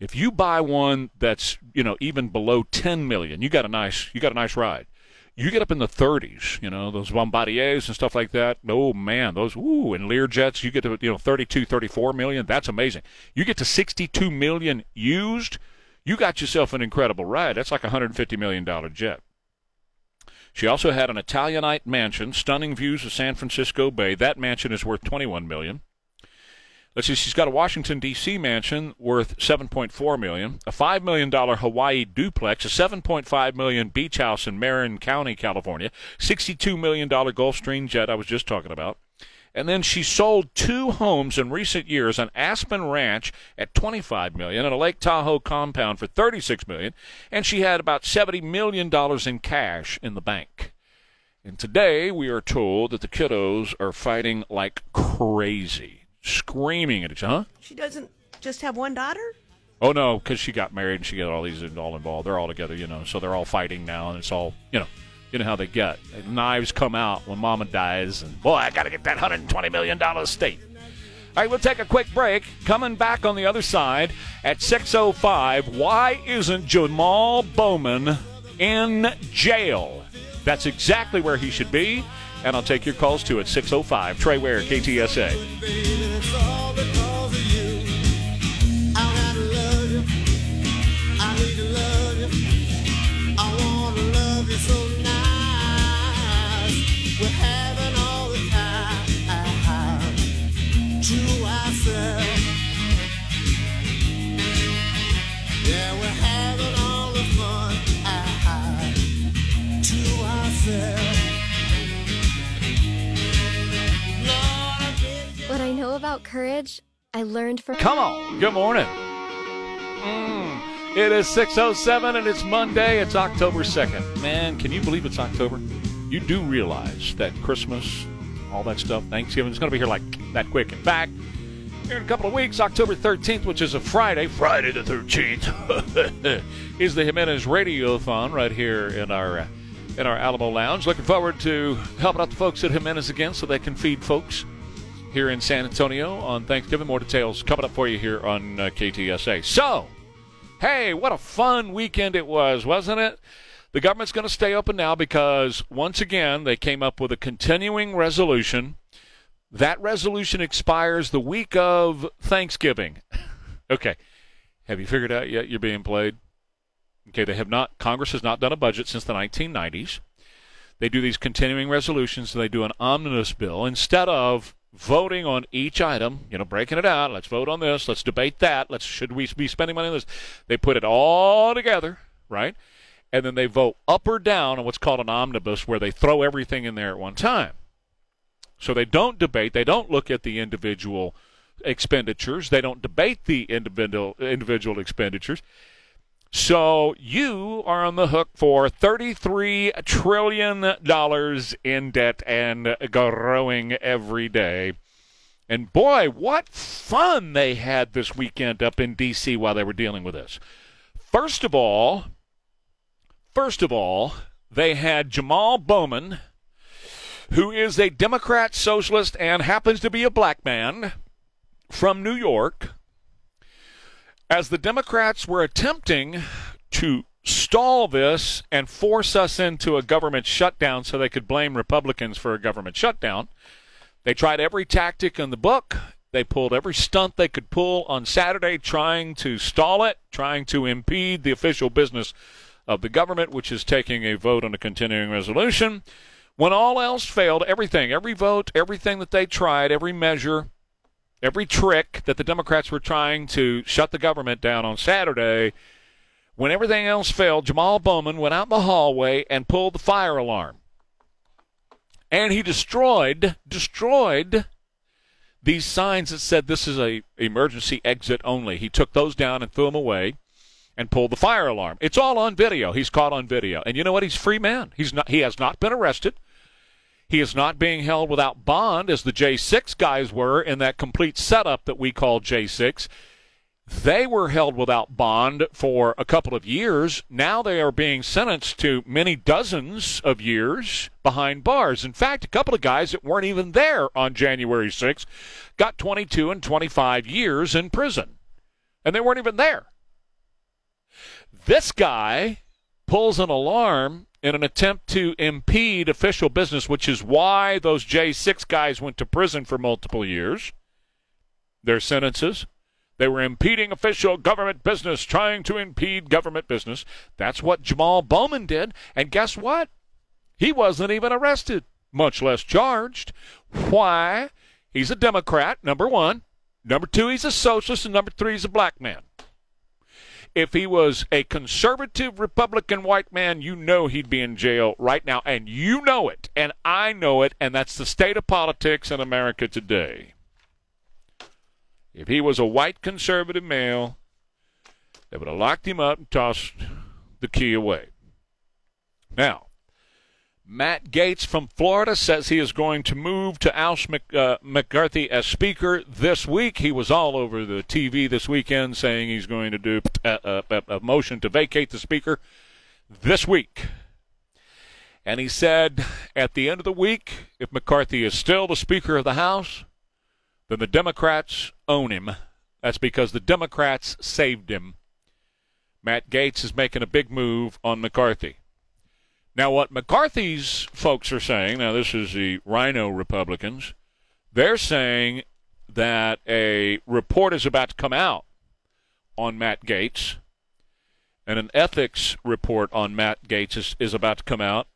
If you buy one that's, you know, even below ten million dollars, you got a nice, you got a nice ride. You get up in the thirties, you know, those Bombardiers and stuff like that. Oh, man, those, ooh, and Lear jets, you get to, you know, thirty-two, thirty-four million dollars. That's amazing. You get to sixty-two million dollars used. You got yourself an incredible ride. That's like a one hundred fifty million dollars jet. She also had an Italianite mansion, stunning views of San Francisco Bay. That mansion is worth twenty-one million dollars. Let's see, she's got a Washington, D C mansion worth seven point four million dollars, a five million dollars Hawaii duplex, a seven point five million dollars beach house in Marin County, California, sixty-two million dollars Gulfstream jet I was just talking about. And then she sold two homes in recent years, an Aspen Ranch at twenty-five million dollars and a Lake Tahoe compound for thirty-six million dollars, and she had about seventy million dollars in cash in the bank. And today we are told that the kiddos are fighting like crazy, screaming at each other. Huh? She doesn't just have one daughter? Oh, no, because she got married and she got all these all involved. They're all together, you know, so they're all fighting now, and it's all, you know. You know how they get. Knives come out when mama dies. And boy, I got to get that one hundred twenty million dollars estate. All right, we'll take a quick break. Coming back on the other side at six oh five, why isn't Jamaal Bowman in jail? That's exactly where he should be. And I'll take your calls, too, at six oh five. Trey Ware, K T S A. What I know about courage, I learned from... Come on. Good morning. Mm. It is six oh seven, and it's Monday. It's October second. Man, can you believe it's October? you do realize that Christmas, all that stuff, Thanksgiving, is going to be here like that quick. In fact, here in a couple of weeks, October thirteenth, which is a Friday, Friday the thirteenth, is the Jimenez Radiothon right here in our uh, in our Alamo Lounge. Looking forward to helping out the folks at Jimenez again so they can feed folks here in San Antonio on Thanksgiving. More details coming up for you here on uh, K T S A. So, hey, what a fun weekend it was, wasn't it? The government's going to stay open now because, once again, they came up with a continuing resolution. That resolution expires the week of Thanksgiving. Okay. Have you figured out yet you're being played? Okay, they have not. Congress has not done a budget since the nineteen nineties. They do these continuing resolutions, and they do an omnibus bill. Instead of voting on each item, you know, breaking it out, let's vote on this, let's debate that, let's should we be spending money on this? They put it all together, right? And then they vote up or down on what's called an omnibus, where they throw everything in there at one time. So they don't debate. They don't look at the individual expenditures. They don't debate the individual individual expenditures. So you are on the hook for thirty-three trillion dollars in debt and growing every day. And, boy, what fun they had this weekend up in D C while they were dealing with this. First of all, first of all, they had Jamaal Bowman, who is a Democrat, socialist, and happens to be a black man from New York, as the Democrats were attempting to stall this and force us into a government shutdown so they could blame Republicans for a government shutdown. They tried every tactic in the book. They pulled every stunt they could pull on Saturday, trying to stall it, trying to impede the official business of the government, which is taking a vote on a continuing resolution. When all else failed, everything, every vote, everything that they tried, every measure, every trick that the Democrats were trying to shut the government down on Saturday, when everything else failed, Jamaal Bowman went out in the hallway and pulled the fire alarm. And he destroyed, destroyed these signs that said this is a emergency exit only. He took those down and threw them away and pulled the fire alarm. It's all on video. He's caught on video. And you know what? He's a free man. He's not, he has not been arrested. He is not being held without bond, as the J six guys were in that complete setup that we call J six. They were held without bond for a couple of years. Now they are being sentenced to many dozens of years behind bars. In fact, a couple of guys that weren't even there on January sixth got twenty-two and twenty-five years in prison, and they weren't even there. This guy pulls an alarm in an attempt to impede official business, which is why those J six guys went to prison for multiple years. Their sentences, they were impeding official government business, trying to impede government business. That's what Jamaal Bowman did, and guess what? He wasn't even arrested, much less charged. Why? He's a Democrat, number one. Number two, he's a socialist, and number three, he's a black man. If he was a conservative Republican white man, you know he'd be in jail right now, and you know it, and I know it, and that's the state of politics in America today. If he was a white conservative male, they would have locked him up and tossed the key away. Now, Matt Gaetz from Florida says he is going to move to House Mc, uh, McCarthy as Speaker this week. He was all over the T V this weekend saying he's going to do a, a, a motion to vacate the Speaker this week. And he said at the end of the week, if McCarthy is still the Speaker of the House, then the Democrats own him. That's because the Democrats saved him. Matt Gaetz is making a big move on McCarthy. Now, what McCarthy's folks are saying, now this is the Rhino Republicans, they're saying that a report is about to come out on Matt Gaetz, and an ethics report on Matt Gaetz is, is about to come out,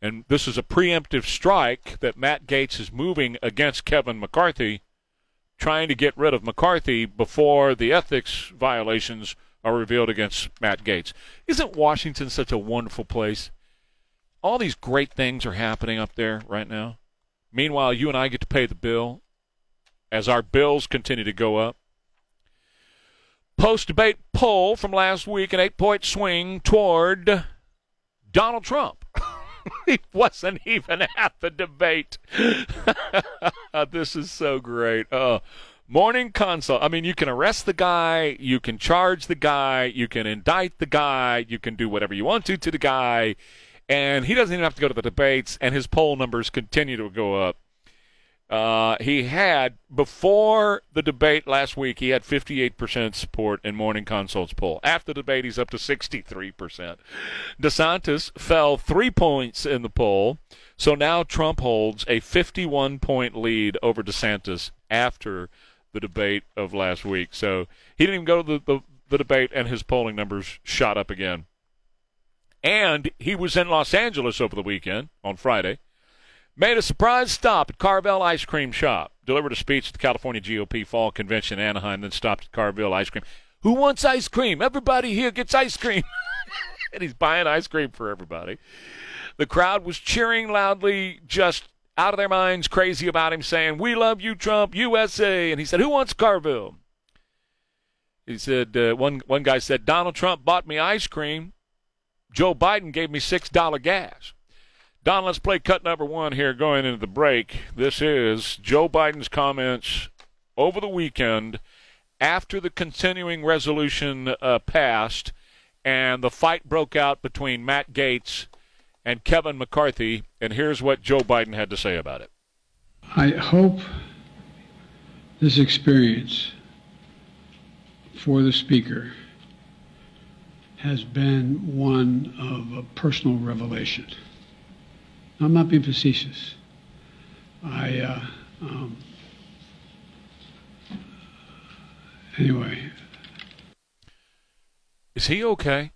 and this is a preemptive strike that Matt Gaetz is moving against Kevin McCarthy, trying to get rid of McCarthy before the ethics violations are revealed against Matt Gaetz. Isn't Washington such a wonderful place? All these great things are happening up there right now. Meanwhile, you and I get to pay the bill as our bills continue to go up. Post-debate poll from last week, an eight-point swing toward Donald Trump. He wasn't even at the debate. This is so great. Oh. Morning consult. I mean, you can arrest the guy, you can charge the guy, you can indict the guy, you can do whatever you want to to the guy, and he doesn't even have to go to the debates, and his poll numbers continue to go up. Uh, he had, before the debate last week, he had fifty-eight percent support in Morning Consult's poll. After the debate, he's up to sixty-three percent. DeSantis fell three points in the poll, so now Trump holds a fifty-one point lead over DeSantis after the debate of last week. So he didn't even go to the, the, the debate, and his polling numbers shot up again. And he was in Los Angeles over the weekend on Friday, made a surprise stop at Carvel Ice Cream Shop, delivered a speech at the California G O P Fall Convention in Anaheim, then stopped at Carvel Ice Cream. Who wants ice cream? Everybody here gets ice cream. And he's buying ice cream for everybody. The crowd was cheering loudly, just out of their minds, crazy about him, saying, "We love you, Trump, U S A." And he said, "Who wants Carvel?" He said, uh, one, one guy said, "Donald Trump bought me ice cream. Joe Biden gave me six dollars gas." Don, let's play cut number one here going into the break. This is Joe Biden's comments over the weekend after the continuing resolution uh, passed and the fight broke out between Matt Gaetz and Kevin McCarthy, and here's what Joe Biden had to say about it. I hope this experience for the speaker has been one of a personal revelation. I'm not being facetious. I, uh, um, anyway. Is he okay?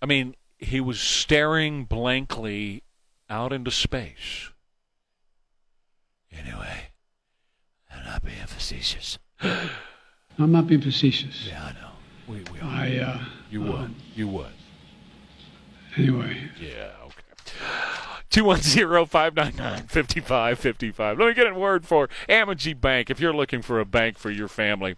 I mean, he was staring blankly out into space. Anyway, I'm not being facetious. I'm not being facetious. Yeah, I know. We will. I, uh, you would. Um, you would. Anyway. Yeah, okay. two one zero, five nine nine, five five five five. Let me get a word for Amegy Bank. If you're looking for a bank for your family.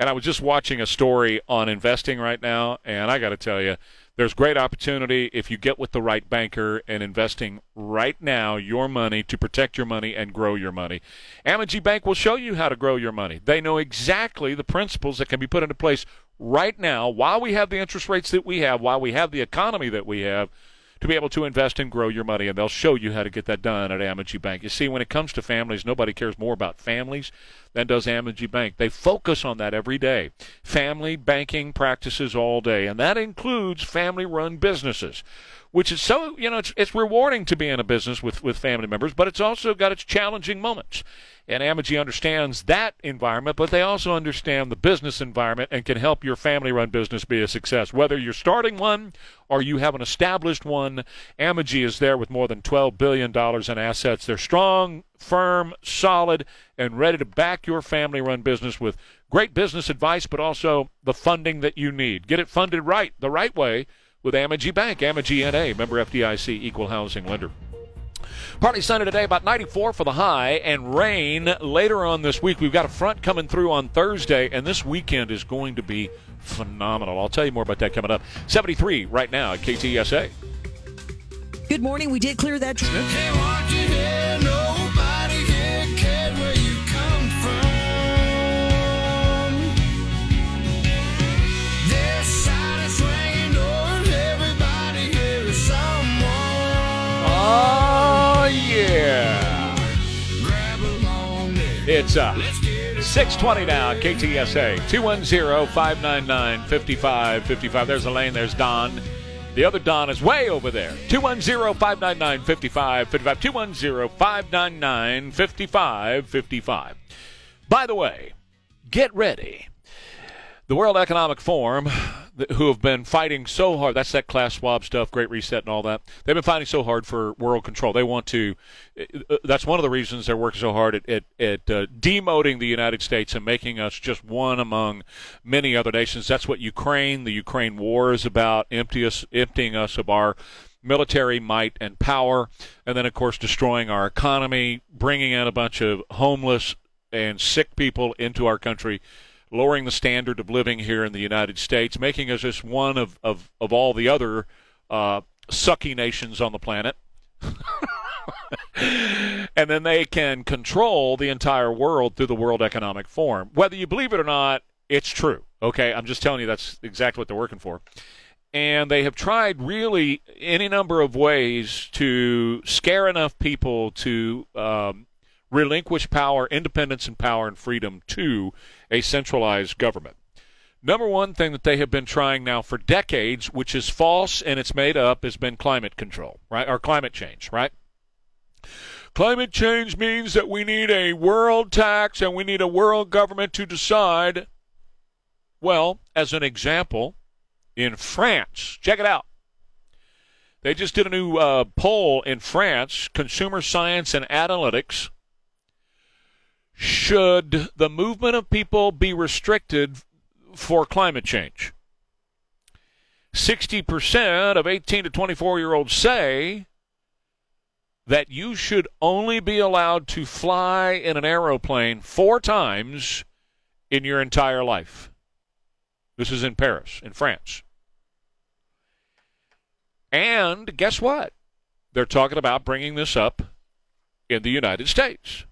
And I was just watching a story on investing right now, and I got to tell you, there's great opportunity if you get with the right banker and investing right now your money to protect your money and grow your money. Amegy Bank will show you how to grow your money. They know exactly the principles that can be put into place right now while we have the interest rates that we have, while we have the economy that we have, to be able to invest and grow your money. And they'll show you how to get that done at Amegy Bank. You see, when it comes to families, nobody cares more about families than does Amegy Bank. They focus on that every day. Family banking practices all day, and that includes family-run businesses, which is so, you know, it's, it's rewarding to be in a business with, with family members, but it's also got its challenging moments. And Amegy understands that environment, but they also understand the business environment and can help your family-run business be a success. Whether you're starting one or you have an established one, Amegy is there with more than twelve billion dollars in assets. They're strong, firm, solid, and ready to back your family-run business with great business advice, but also the funding that you need. Get it funded right, the right way, with Amegy Bank. Amegy N A, member F D I C, equal housing lender. Partly sunny today, about ninety-four for the high, and rain later on this week. We've got a front coming through on Thursday, and this weekend is going to be phenomenal. I'll tell you more about that coming up. seventy-three right now at K T S A. Good morning. We did clear that trip. Oh, yeah. It's uh, six twenty now, K T S A, two one zero, five nine nine, five five five five. There's Elaine, there's Don. The other Don is way over there, two one zero, five nine nine, five five five five, two one zero, five nine nine, five five five five. By the way, get ready. The World Economic Forum, who have been fighting so hard, that's that class swap stuff, Great Reset and all that, they've been fighting so hard for world control. They want to, that's one of the reasons they're working so hard at, at, at uh, demoting the United States and making us just one among many other nations. That's what Ukraine, the Ukraine war is about, empty us, emptying us of our military might and power, and then, of course, destroying our economy, bringing in a bunch of homeless and sick people into our country, lowering the standard of living here in the United States, making us just one of, of, of all the other uh, sucky nations on the planet. And then they can control the entire world through the World Economic Forum. Whether you believe it or not, it's true. Okay, I'm just telling you that's exactly what they're working for. And they have tried really any number of ways to scare enough people to um, relinquish power, independence and power and freedom to a centralized government. Number one thing that they have been trying now for decades, which is false and it's made up, has been climate control, right? Or climate change, right? Climate change means that we need a world tax and we need a world government to decide. Well, as an example, in France, check it out. They just did a new uh, poll in France, Consumer Science and Analytics. Should the movement of people be restricted for climate change? sixty percent of eighteen to twenty-four-year-olds say that you should only be allowed to fly in an aeroplane four times in your entire life. This is in Paris, in France. And guess what? They're talking about bringing this up in the United States.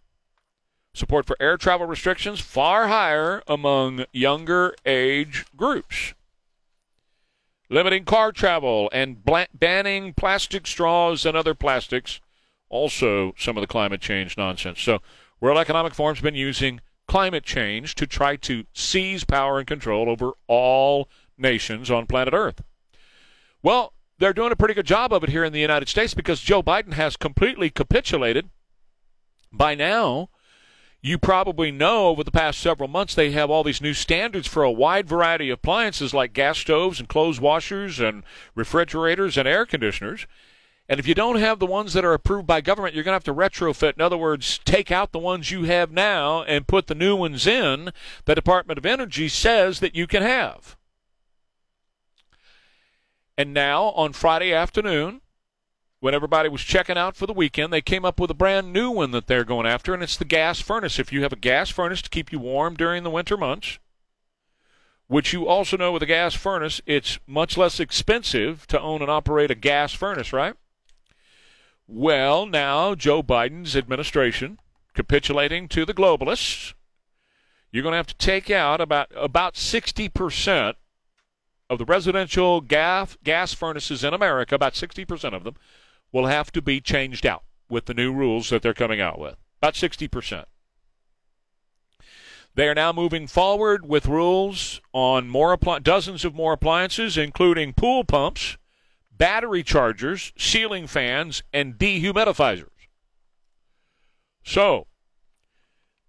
Support for air travel restrictions far higher among younger age groups. Limiting car travel and bla- banning plastic straws and other plastics. Also, some of the climate change nonsense. So, World Economic Forum's been using climate change to try to seize power and control over all nations on planet Earth. Well, they're doing a pretty good job of it here in the United States because Joe Biden has completely capitulated. By now, you probably know over the past several months they have all these new standards for a wide variety of appliances like gas stoves and clothes washers and refrigerators and air conditioners. And if you don't have the ones that are approved by government, you're going to have to retrofit. In other words, take out the ones you have now and put the new ones in the Department of Energy says that you can have. And now, on Friday afternoon, when everybody was checking out for the weekend, they came up with a brand new one that they're going after, and it's the gas furnace. If you have a gas furnace to keep you warm during the winter months, which you also know with a gas furnace, it's much less expensive to own and operate a gas furnace, right? Well, now Joe Biden's administration, capitulating to the globalists, you're going to have to take out about about sixty percent of the residential gas, gas furnaces in America, about sixty percent of them, will have to be changed out with the new rules that they're coming out with, about sixty percent. They are now moving forward with rules on more appli- dozens of more appliances, including pool pumps, battery chargers, ceiling fans, and dehumidifiers. So,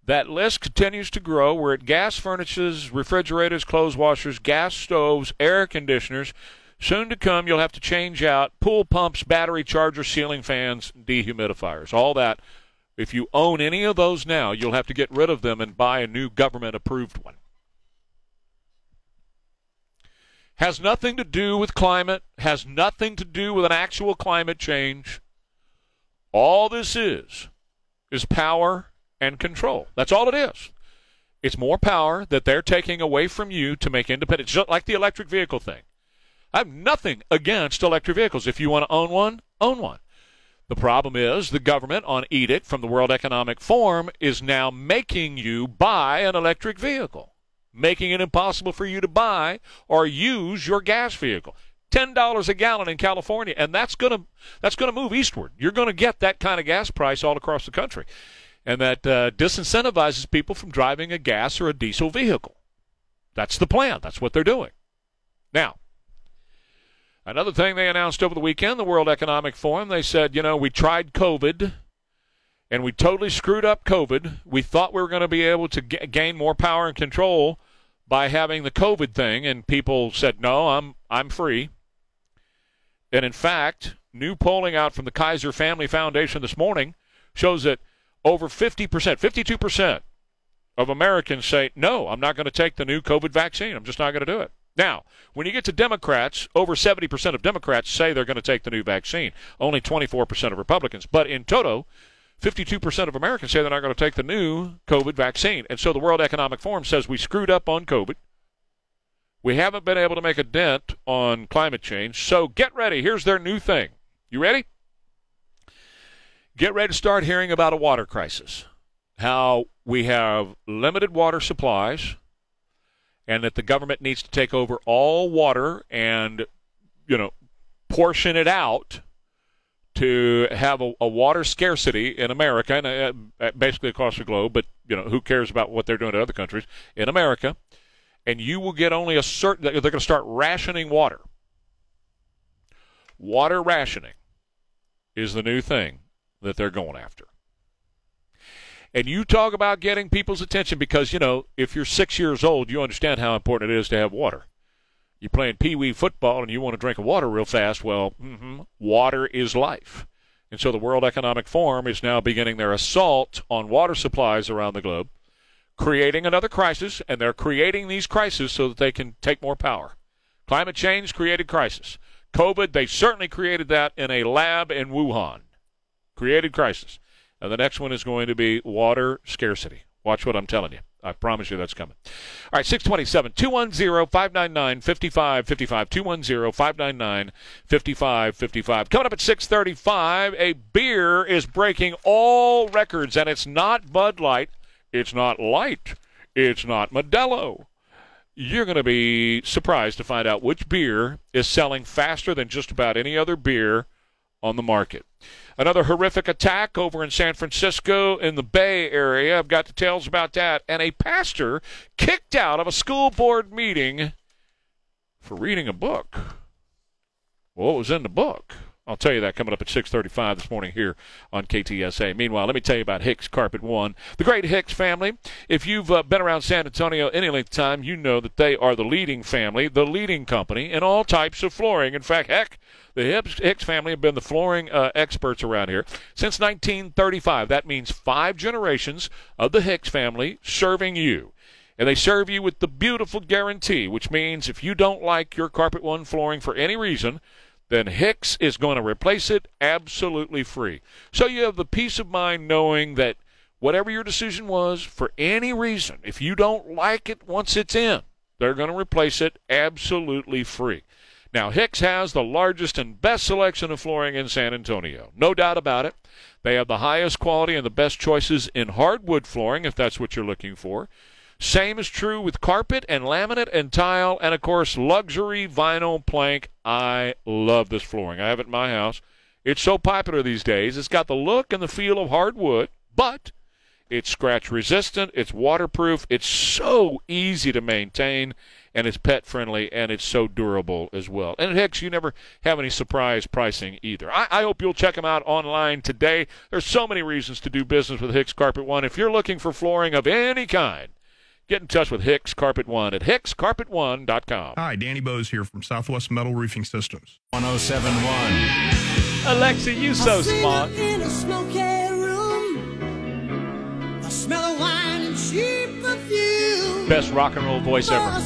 that list continues to grow. We're at gas furnaces, refrigerators, clothes washers, gas stoves, air conditioners. Soon to come, you'll have to change out pool pumps, battery chargers, ceiling fans, dehumidifiers. All that. If you own any of those now, you'll have to get rid of them and buy a new government-approved one. Has nothing to do with climate, has nothing to do with an actual climate change. All this is, is power and control. That's all it is. It's more power that they're taking away from you to make independent. It's just like the electric vehicle thing. I have nothing against electric vehicles. If you want to own one, own one. The problem is the government, on edict from the World Economic Forum, is now making you buy an electric vehicle, making it impossible for you to buy or use your gas vehicle. ten dollars a gallon in California, and that's gonna that's gonna move eastward. You're gonna get that kind of gas price all across the country, and that uh, disincentivizes people from driving a gas or a diesel vehicle. That's the plan. That's what they're doing now. Another thing they announced over the weekend, the World Economic Forum, they said, you know, we tried COVID, and we totally screwed up COVID. We thought we were going to be able to g- gain more power and control by having the COVID thing, and people said, no, I'm I'm free. And in fact, new polling out from the Kaiser Family Foundation this morning shows that over fifty percent, fifty-two percent of Americans say, no, I'm not going to take the new COVID vaccine. I'm just not going to do it. Now, when you get to Democrats, over seventy percent of Democrats say they're going to take the new vaccine, only twenty-four percent of Republicans. But in total, fifty-two percent of Americans say they're not going to take the new COVID vaccine. And so the World Economic Forum says we screwed up on COVID. We haven't been able to make a dent on climate change, so get ready. Here's their new thing. You ready? Get ready to start hearing about a water crisis, how we have limited water supplies, and that the government needs to take over all water and, you know, portion it out to have a, a water scarcity in America, and uh, basically across the globe, but, you know, who cares about what they're doing in other countries, in America. And you will get only a certain, they're going to start rationing water. Water rationing is the new thing that they're going after. And you talk about getting people's attention because, you know, if you're six years old, you understand how important it is to have water. You're playing pee-wee football and you want to drink water real fast. Well, mm-hmm, water is life. And so the World Economic Forum is now beginning their assault on water supplies around the globe, creating another crisis, and they're creating these crises so that they can take more power. Climate change created crisis. COVID, they certainly created that in a lab in Wuhan. Created crisis. And the next one is going to be water scarcity. Watch what I'm telling you. I promise you that's coming. All right, six two seven, two one zero, five nine nine, five five five five, two one zero, five nine nine, five five five five. Coming up at six thirty-five, a beer is breaking all records, and it's not Bud Light. It's not Light. It's not Modelo. You're going to be surprised to find out which beer is selling faster than just about any other beer on the market. Another horrific attack over in San Francisco in the Bay Area. I've got details about that. And a pastor kicked out of a school board meeting for reading a book. Well, what was in the book? I'll tell you that coming up at six thirty-five this morning here on K T S A. Meanwhile, let me tell you about Hicks Carpet One, the great Hicks family. If you've uh, been around San Antonio any length of time, you know that they are the leading family, the leading company in all types of flooring. In fact, heck, the Hicks family have been the flooring uh, experts around here since nineteen thirty-five. That means five generations of the Hicks family serving you. And they serve you with the beautiful guarantee, which means if you don't like your Carpet One flooring for any reason, then Hicks is going to replace it absolutely free. So you have the peace of mind knowing that whatever your decision was, for any reason, if you don't like it once it's in, they're going to replace it absolutely free. Now, Hicks has the largest and best selection of flooring in San Antonio. No doubt about it. They have the highest quality and the best choices in hardwood flooring, if that's what you're looking for. Same is true with carpet and laminate and tile and, of course, luxury vinyl plank. I love this flooring. I have it in my house. It's so popular these days. It's got the look and the feel of hardwood, but it's scratch-resistant, it's waterproof, it's so easy to maintain, and it's pet-friendly, and it's so durable as well. And at Hicks, you never have any surprise pricing either. I, I hope you'll check them out online today. There's so many reasons to do business with Hicks Carpet One. If you're looking for flooring of any kind, get in touch with Hicks Carpet One at hicks carpet one dot com. Hi, Danny Bowes here from Southwest Metal Roofing Systems. ten seventy-one. Alexa, you so smart. In a smoky room. I smell of wine and cheap perfume. Best rock and roll voice ever.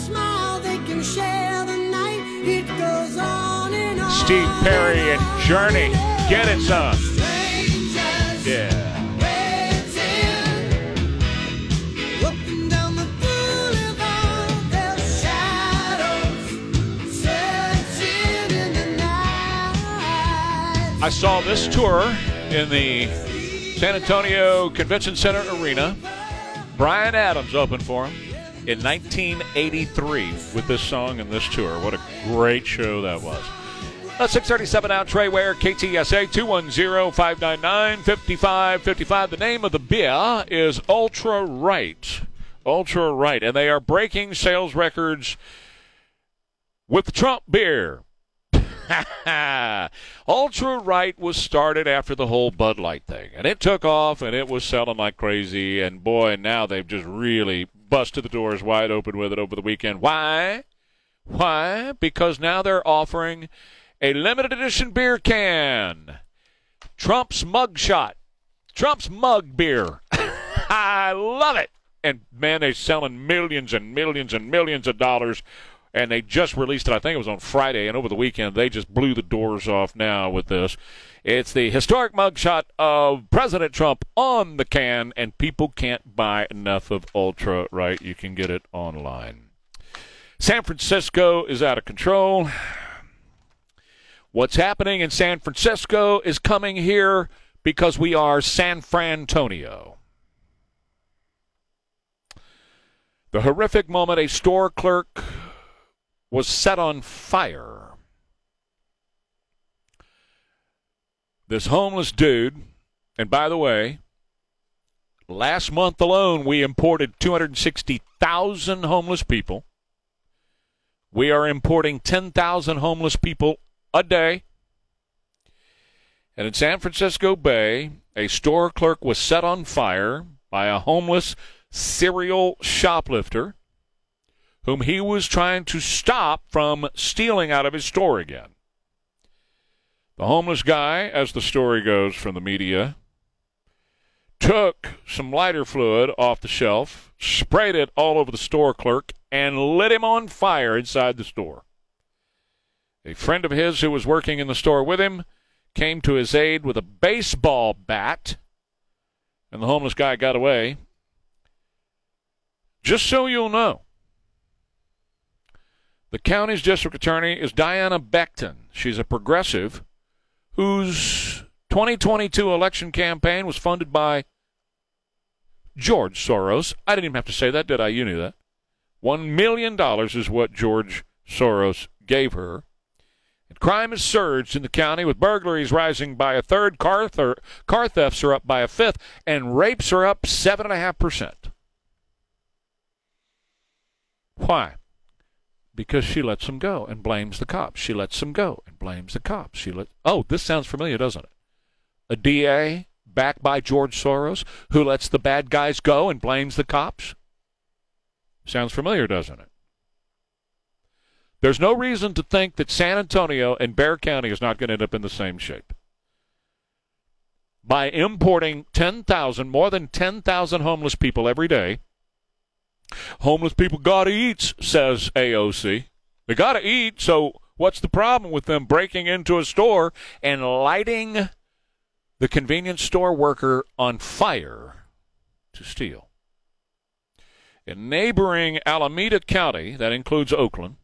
Steve Perry and Journey. Get it, son. Yeah. I saw this tour in the San Antonio Convention Center Arena. Bryan Adams opened for him in nineteen eighty-three with this song and this tour. What a great show that was. A six thirty-seven out, Trey Ware, K T S A, two one zero, five nine nine, five five five five. The name of the beer is Ultra Right. Ultra Right. And they are breaking sales records with the Trump beer. Ultra Right was started after the whole Bud Light thing, and it took off, and it was selling like crazy, and boy, now they've just really busted the doors wide open with it over the weekend. Why? Why? Because now they're offering a limited edition beer can, Trump's mugshot, Trump's mug beer. I love it. And, man, they're selling millions and millions and millions of dollars. And they just released it, I think it was on Friday, and over the weekend they just blew the doors off now with this. It's the historic mugshot of President Trump on the can, and people can't buy enough of Ultra Right. You can get it online. San Francisco is out of control. What's happening in San Francisco is coming here because we are San Frantonio. The horrific moment a store clerk was set on fire. This homeless dude, and by the way, last month alone we imported two hundred sixty thousand homeless people. We are importing ten thousand homeless people a day. And in San Francisco Bay, a store clerk was set on fire by a homeless serial shoplifter whom he was trying to stop from stealing out of his store again. The homeless guy, as the story goes from the media, took some lighter fluid off the shelf, sprayed it all over the store clerk, and lit him on fire inside the store. A friend of his who was working in the store with him came to his aid with a baseball bat, and the homeless guy got away. Just so you'll know, the county's district attorney is Diana Beckton. She's a progressive whose twenty twenty-two election campaign was funded by George Soros. I didn't even have to say that, did I? You knew that. One million dollars is what George Soros gave her. And crime has surged in the county, with burglaries rising by a third, car, thir- car thefts are up by a fifth, and rapes are up seven and a half percent. Why? Because she lets them go and blames the cops. She lets them go and blames the cops. She let. Oh, this sounds familiar, doesn't it? A D A backed by George Soros who lets the bad guys go and blames the cops. Sounds familiar, doesn't it? There's no reason to think that San Antonio and Bexar County is not going to end up in the same shape. By importing ten thousand, more than ten thousand homeless people every day, homeless people gotta eat, says A O C. They gotta eat, so what's the problem with them breaking into a store and lighting the convenience store worker on fire to steal? In neighboring Alameda County, that includes Oakland,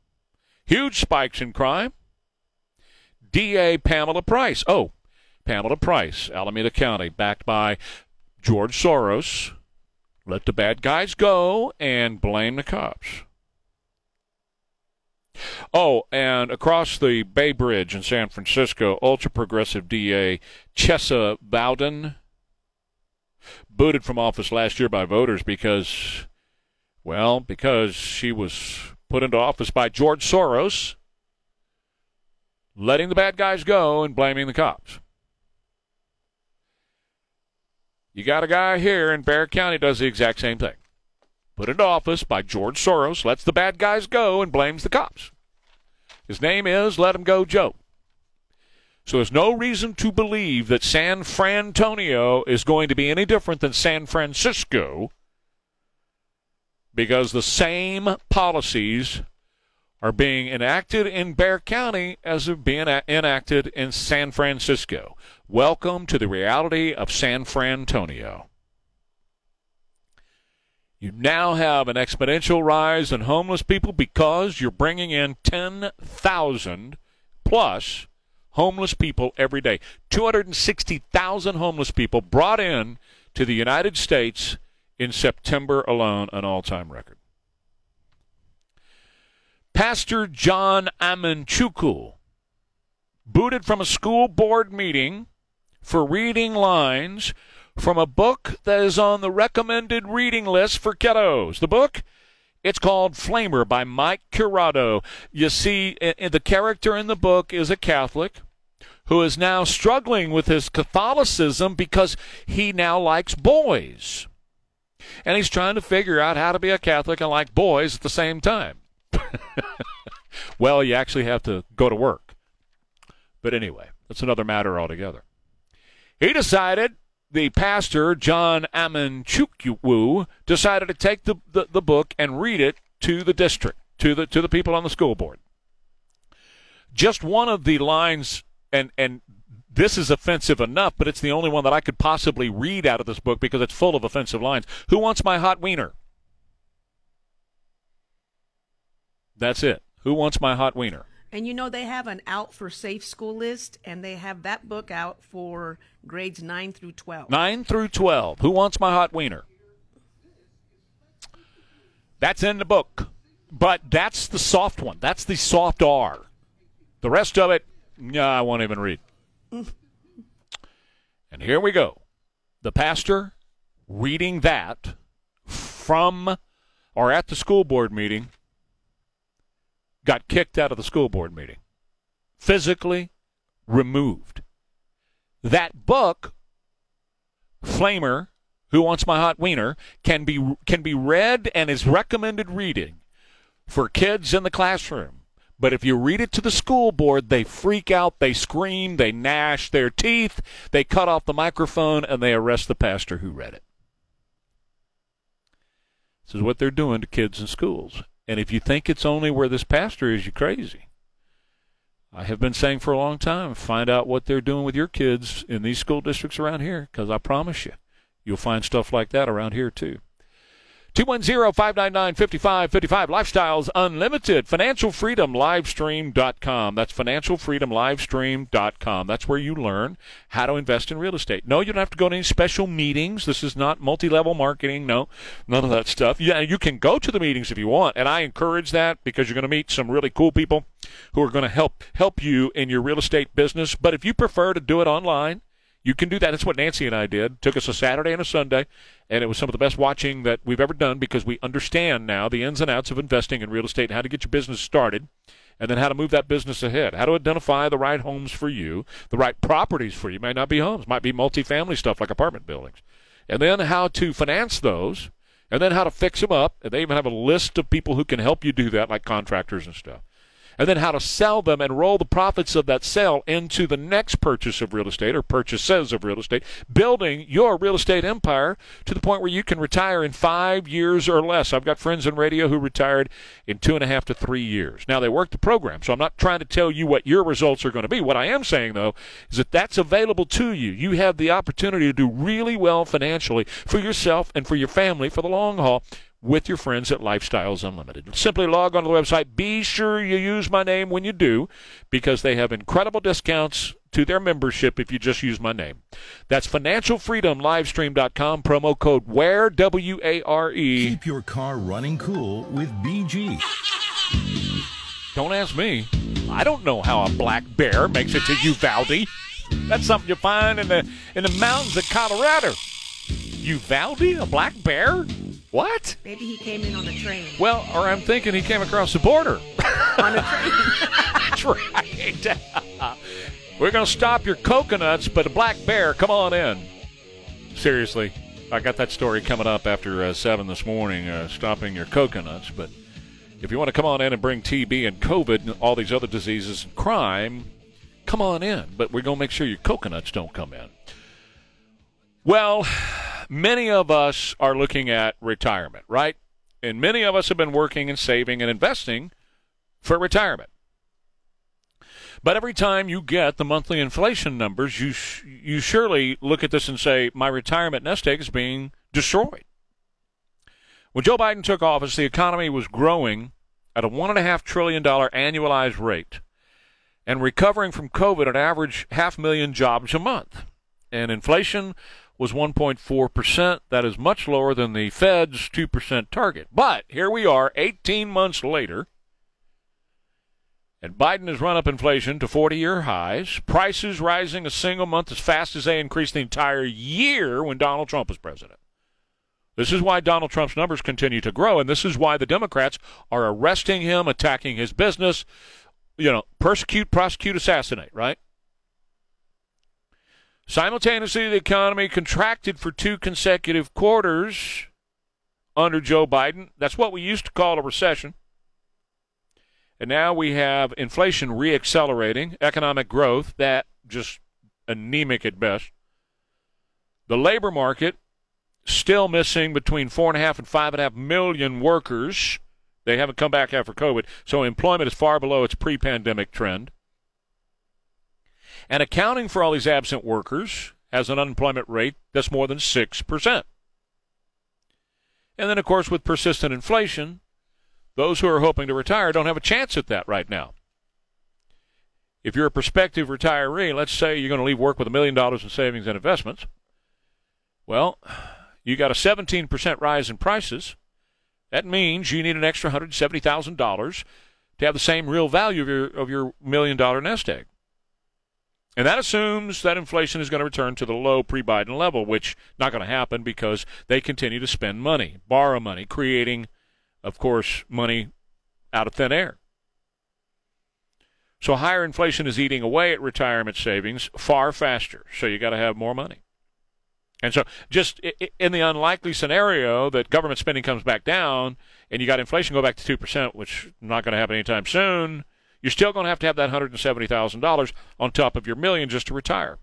huge spikes in crime. D A Pamela Price. Oh, Pamela Price, Alameda County, backed by George Soros. Let the bad guys go and blame the cops. Oh, and across the Bay Bridge in San Francisco, ultra-progressive D A Chesa Bowden, booted from office last year by voters because, well, because she was put into office by George Soros, letting the bad guys go and blaming the cops. You got a guy here in Bexar County does the exact same thing. Put into office by George Soros, lets the bad guys go, and blames the cops. His name is Let Him Go Joe. So there's no reason to believe that San Frantonio is going to be any different than San Francisco because the same policies are being enacted in Bexar County as are being enacted in San Francisco. Welcome to the reality of San Frantonio. You now have an exponential rise in homeless people because you're bringing in ten thousand plus homeless people every day. two hundred sixty thousand homeless people brought in to the United States in September alone, an all-time record. Pastor John Amanchukwu, booted from a school board meeting for reading lines from a book that is on the recommended reading list for kiddos. The book? It's called Flamer by Mike Curado. You see, the character in the book is a Catholic who is now struggling with his Catholicism because he now likes boys. And he's trying to figure out how to be a Catholic and like boys at the same time. Well, you actually have to go to work. But anyway, that's another matter altogether. He decided, the pastor, John Amanchukwu, decided to take the, the, the book and read it to the district, to the to the people on the school board. Just one of the lines, and, and this is offensive enough, but it's the only one that I could possibly read out of this book because it's full of offensive lines. Who wants my hot wiener? That's it. Who wants my hot wiener? And you know, they have an out for safe school list, and they have that book out for grades nine through twelve. nine through twelve. Who wants my hot wiener? That's in the book. But that's the soft one. That's the soft R. The rest of it, no, I won't even read. And here we go. The pastor reading that from or at the school board meeting got kicked out of the school board meeting. Physically removed. That book, Flamer, Who Wants My Hot Wiener, can be can be read and is recommended reading for kids in the classroom. But if you read it to the school board, they freak out, they scream, they gnash their teeth, they cut off the microphone, and they arrest the pastor who read it. This is what they're doing to kids in schools. And if you think it's only where this pastor is, you're crazy. I have been saying for a long time, find out what they're doing with your kids in these school districts around here, because I promise you, you'll find stuff like that around here, too. two one zero, five nine nine, five five five five. Lifestyles Unlimited. Financial Freedom Livestream dot com. That's Financial Freedom Livestream dot com. That's where you learn how to invest in real estate. No, you don't have to go to any special meetings. This is not multi-level marketing. No, none of that stuff. Yeah, you can go to the meetings if you want, and I encourage that because you're going to meet some really cool people who are going to help help you in your real estate business. But if you prefer to do it online, you can do that. That's what Nancy and I did. It took us a Saturday and a Sunday, and it was some of the best watching that we've ever done because we understand now the ins and outs of investing in real estate, how to get your business started, and then how to move that business ahead, how to identify the right homes for you, the right properties for you. It might not be homes. It might be multifamily stuff like apartment buildings. And then how to finance those, and then how to fix them up. And they even have a list of people who can help you do that, like contractors and stuff. And then how to sell them and roll the profits of that sale into the next purchase of real estate or purchases of real estate, building your real estate empire to the point where you can retire in five years or less. I've got friends in radio who retired in two and a half to three years. Now, they work the program, so I'm not trying to tell you what your results are going to be. What I am saying, though, is that that's available to you. You have the opportunity to do really well financially for yourself and for your family for the long haul with your friends at Lifestyles Unlimited. Simply log onto the website. Be sure you use my name when you do, because they have incredible discounts to their membership if you just use my name. That's Financial Freedom Livestream dot com, promo code WARE, W A R E. Keep your car running cool with B G. Don't ask me. I don't know how a black bear makes it to Uvalde. That's something you find in the in the mountains of Colorado. Uvalde? A black bear? What? Maybe he came in on the train. Well, or I'm thinking he came across the border. On a train. That's right. We're going to stop your coconuts, but a black bear, come on in. Seriously, I got that story coming up after uh, seven this morning, uh, stopping your coconuts. But if you want to come on in and bring T B and COVID and all these other diseases and crime, come on in. But we're going to make sure your coconuts don't come in. Well, many of us are looking at retirement, right? And many of us have been working and saving and investing for retirement. But every time you get the monthly inflation numbers, you sh- you surely look at this and say, my retirement nest egg is being destroyed. When Joe Biden took office, the economy was growing at a one point five trillion dollars annualized rate and recovering from COVID an average half million jobs a month. And inflation was one point four percent. That is much lower than the Fed's two percent target. But here we are eighteen months later, and Biden has run up inflation to forty-year highs, prices rising a single month as fast as they increased the entire year when Donald Trump was president. This is why Donald Trump's numbers continue to grow, and this is why the Democrats are arresting him, attacking his business, you know, persecute, prosecute, assassinate, right? Simultaneously, the economy contracted for two consecutive quarters under Joe Biden. That's what we used to call a recession. And now we have inflation reaccelerating, economic growth, that just anemic at best. The labor market still missing between four point five and five point five million workers. They haven't come back after COVID, so employment is far below its pre-pandemic trend. And accounting for all these absent workers has an unemployment rate that's more than six percent. And then, of course, with persistent inflation, Those who are hoping to retire don't have a chance at that right now. If you're a prospective retiree, let's say you're going to leave work with a million dollars in savings and investments. Well, you got a seventeen percent rise in prices. That means you need an extra one hundred seventy thousand dollars to have the same real value of your of your million-dollar nest egg. And that assumes that inflation is going to return to the low pre-Biden level, which not going to happen because they continue to spend money, borrow money, creating, of course, money out of thin air. So higher inflation is eating away at retirement savings far faster, so you got to have more money. And so just in the unlikely scenario that government spending comes back down and you got inflation go back to two percent, which is not going to happen anytime soon, you're still going to have to have that one hundred seventy thousand dollars on top of your million just to retire.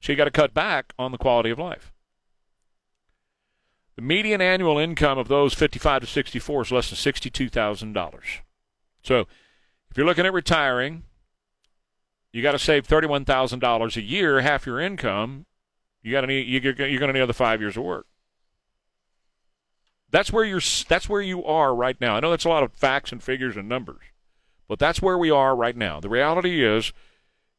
So you got to cut back on the quality of life. The median annual income of those fifty-five to sixty-four is less than sixty-two thousand dollars. So if you're looking at retiring, you got to save thirty-one thousand dollars a year, half your income. You got to need, you're going to need another five years of work. That's where you're. That's where you are right now. I know that's a lot of facts and figures and numbers, but that's where we are right now. The reality is,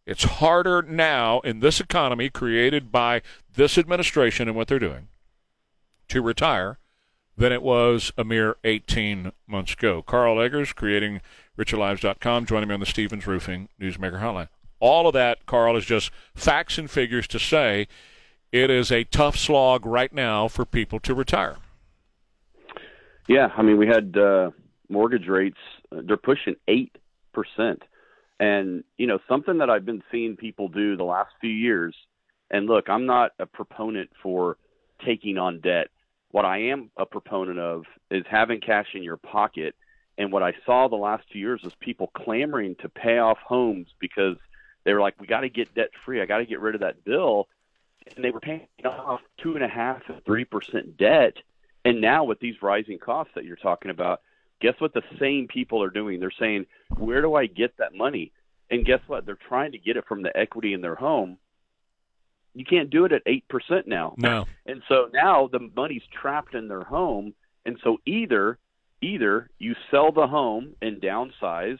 it's harder now in this economy created by this administration and what they're doing to retire than it was a mere eighteen months ago. Carl Eggers, creating richer lives dot com, joining me on the Stevens Roofing Newsmaker Hotline. All of that, Carl, is just facts and figures to say it is a tough slog right now for people to retire. Yeah, I mean, we had uh, mortgage rates, uh, they're pushing eight percent. And, you know, something that I've been seeing people do the last few years, and look, I'm not a proponent for taking on debt. What I am a proponent of is having cash in your pocket. And what I saw the last few years was people clamoring to pay off homes because they were like, we got to get debt free. I got to get rid of that bill. And they were paying off two and a half, three percent debt. And now with these rising costs that you're talking about, guess what the same people are doing? They're saying, where do I get that money? And guess what? They're trying to get it from the equity in their home. You can't do it at eight percent now. No. And so now the money's trapped in their home. And so either either you sell the home and downsize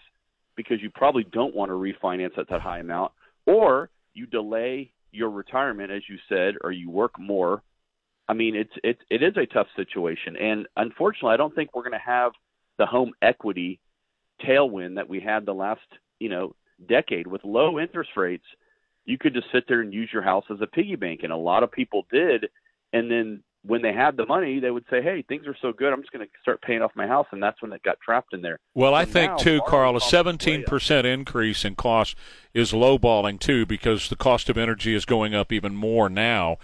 because you probably don't want to refinance at that high amount, or you delay your retirement, as you said, or you work more. I mean, it's it it is a tough situation, and unfortunately, I don't think we're going to have the home equity tailwind that we had the last you know decade with low interest rates. You could just sit there and use your house as a piggy bank, and a lot of people did. And then when they had the money, they would say, "Hey, things are so good, I'm just going to start paying off my house," and that's when it got trapped in there. Well, I and think now, too, Carl, a seventeen percent increase in cost is lowballing too, because the cost of energy is going up even more now.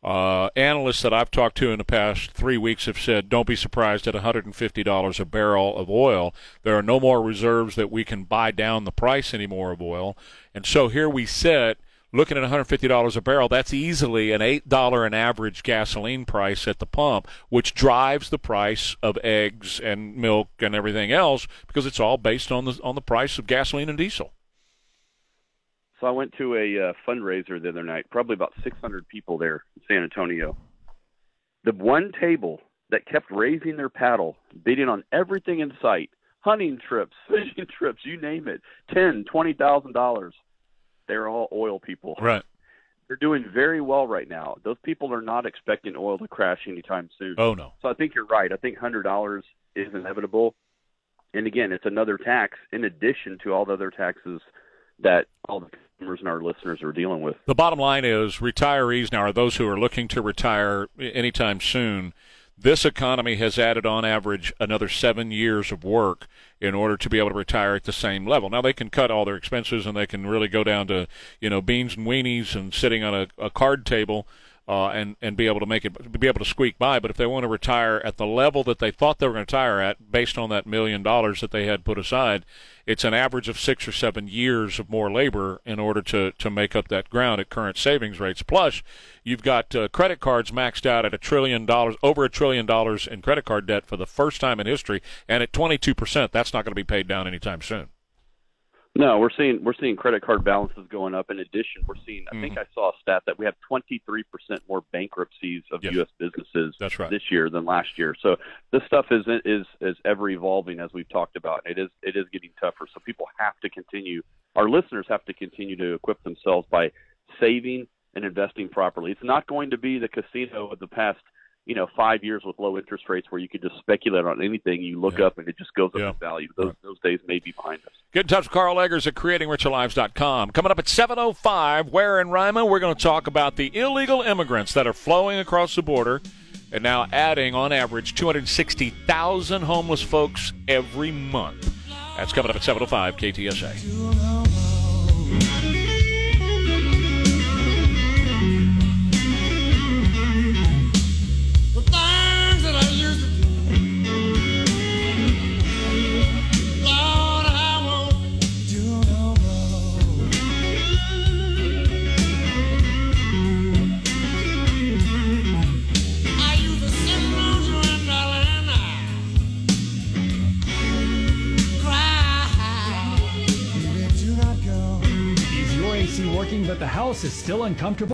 Uh, analysts that I've talked to in the past three weeks have said, don't be surprised at one hundred fifty dollars a barrel of oil. There are no more reserves that we can buy down the price anymore of oil. And so here we sit looking at one hundred fifty dollars a barrel. That's easily an eight dollars an average gasoline price at the pump, which drives the price of eggs and milk and everything else because it's all based on the on the price of gasoline and diesel. So I went to a uh, fundraiser the other night, probably about six hundred people there in San Antonio. The one table that kept raising their paddle, bidding on everything in sight, hunting trips, fishing trips, you name it, ten thousand dollars, twenty thousand dollars. They're all oil people. Right. They're doing very well right now. Those people are not expecting oil to crash anytime soon. Oh, no. So I think you're right. I think one hundred dollars is inevitable. And, again, it's another tax in addition to all the other taxes that all the customers and our listeners are dealing with. The bottom line is retirees now are those who are looking to retire anytime soon. This economy has added on average another seven years of work in order to be able to retire at the same level. Now they can cut all their expenses and they can really go down to, you know, beans and weenies and sitting on a, a card table uh, and, and be able to make it, be able to squeak by. But if they want to retire at the level that they thought they were going to retire at based on that million dollars that they had put aside, it's an average of six or seven years of more labor in order to, to make up that ground at current savings rates. Plus, you've got uh, credit cards maxed out at a trillion dollars, over a trillion dollars in credit card debt for the first time in history, and at twenty-two percent, that's not going to be paid down anytime soon. No, we're seeing we're seeing credit card balances going up. In addition, we're seeing I mm-hmm. think I saw a stat that we have twenty-three percent more bankruptcies of yes. U S businesses That's right. this year than last year. So this stuff is is is ever evolving, as we've talked about. It is it is getting tougher. So people have to continue. Our listeners have to continue to equip themselves by saving and investing properly. It's not going to be the casino of the past, you know, five years with low interest rates where you could just speculate on anything. You look yeah. up and it just goes up yeah. in value. Those, those days may be behind us. Get in touch with Carl Eggers at creating richer lives dot com. Coming up at seven oh five, where in Ryman, we're going to talk about the illegal immigrants that are flowing across the border and now adding, on average, two hundred sixty thousand homeless folks every month. That's coming up at seven oh five K T S A. Working, but the house is still uncomfortable.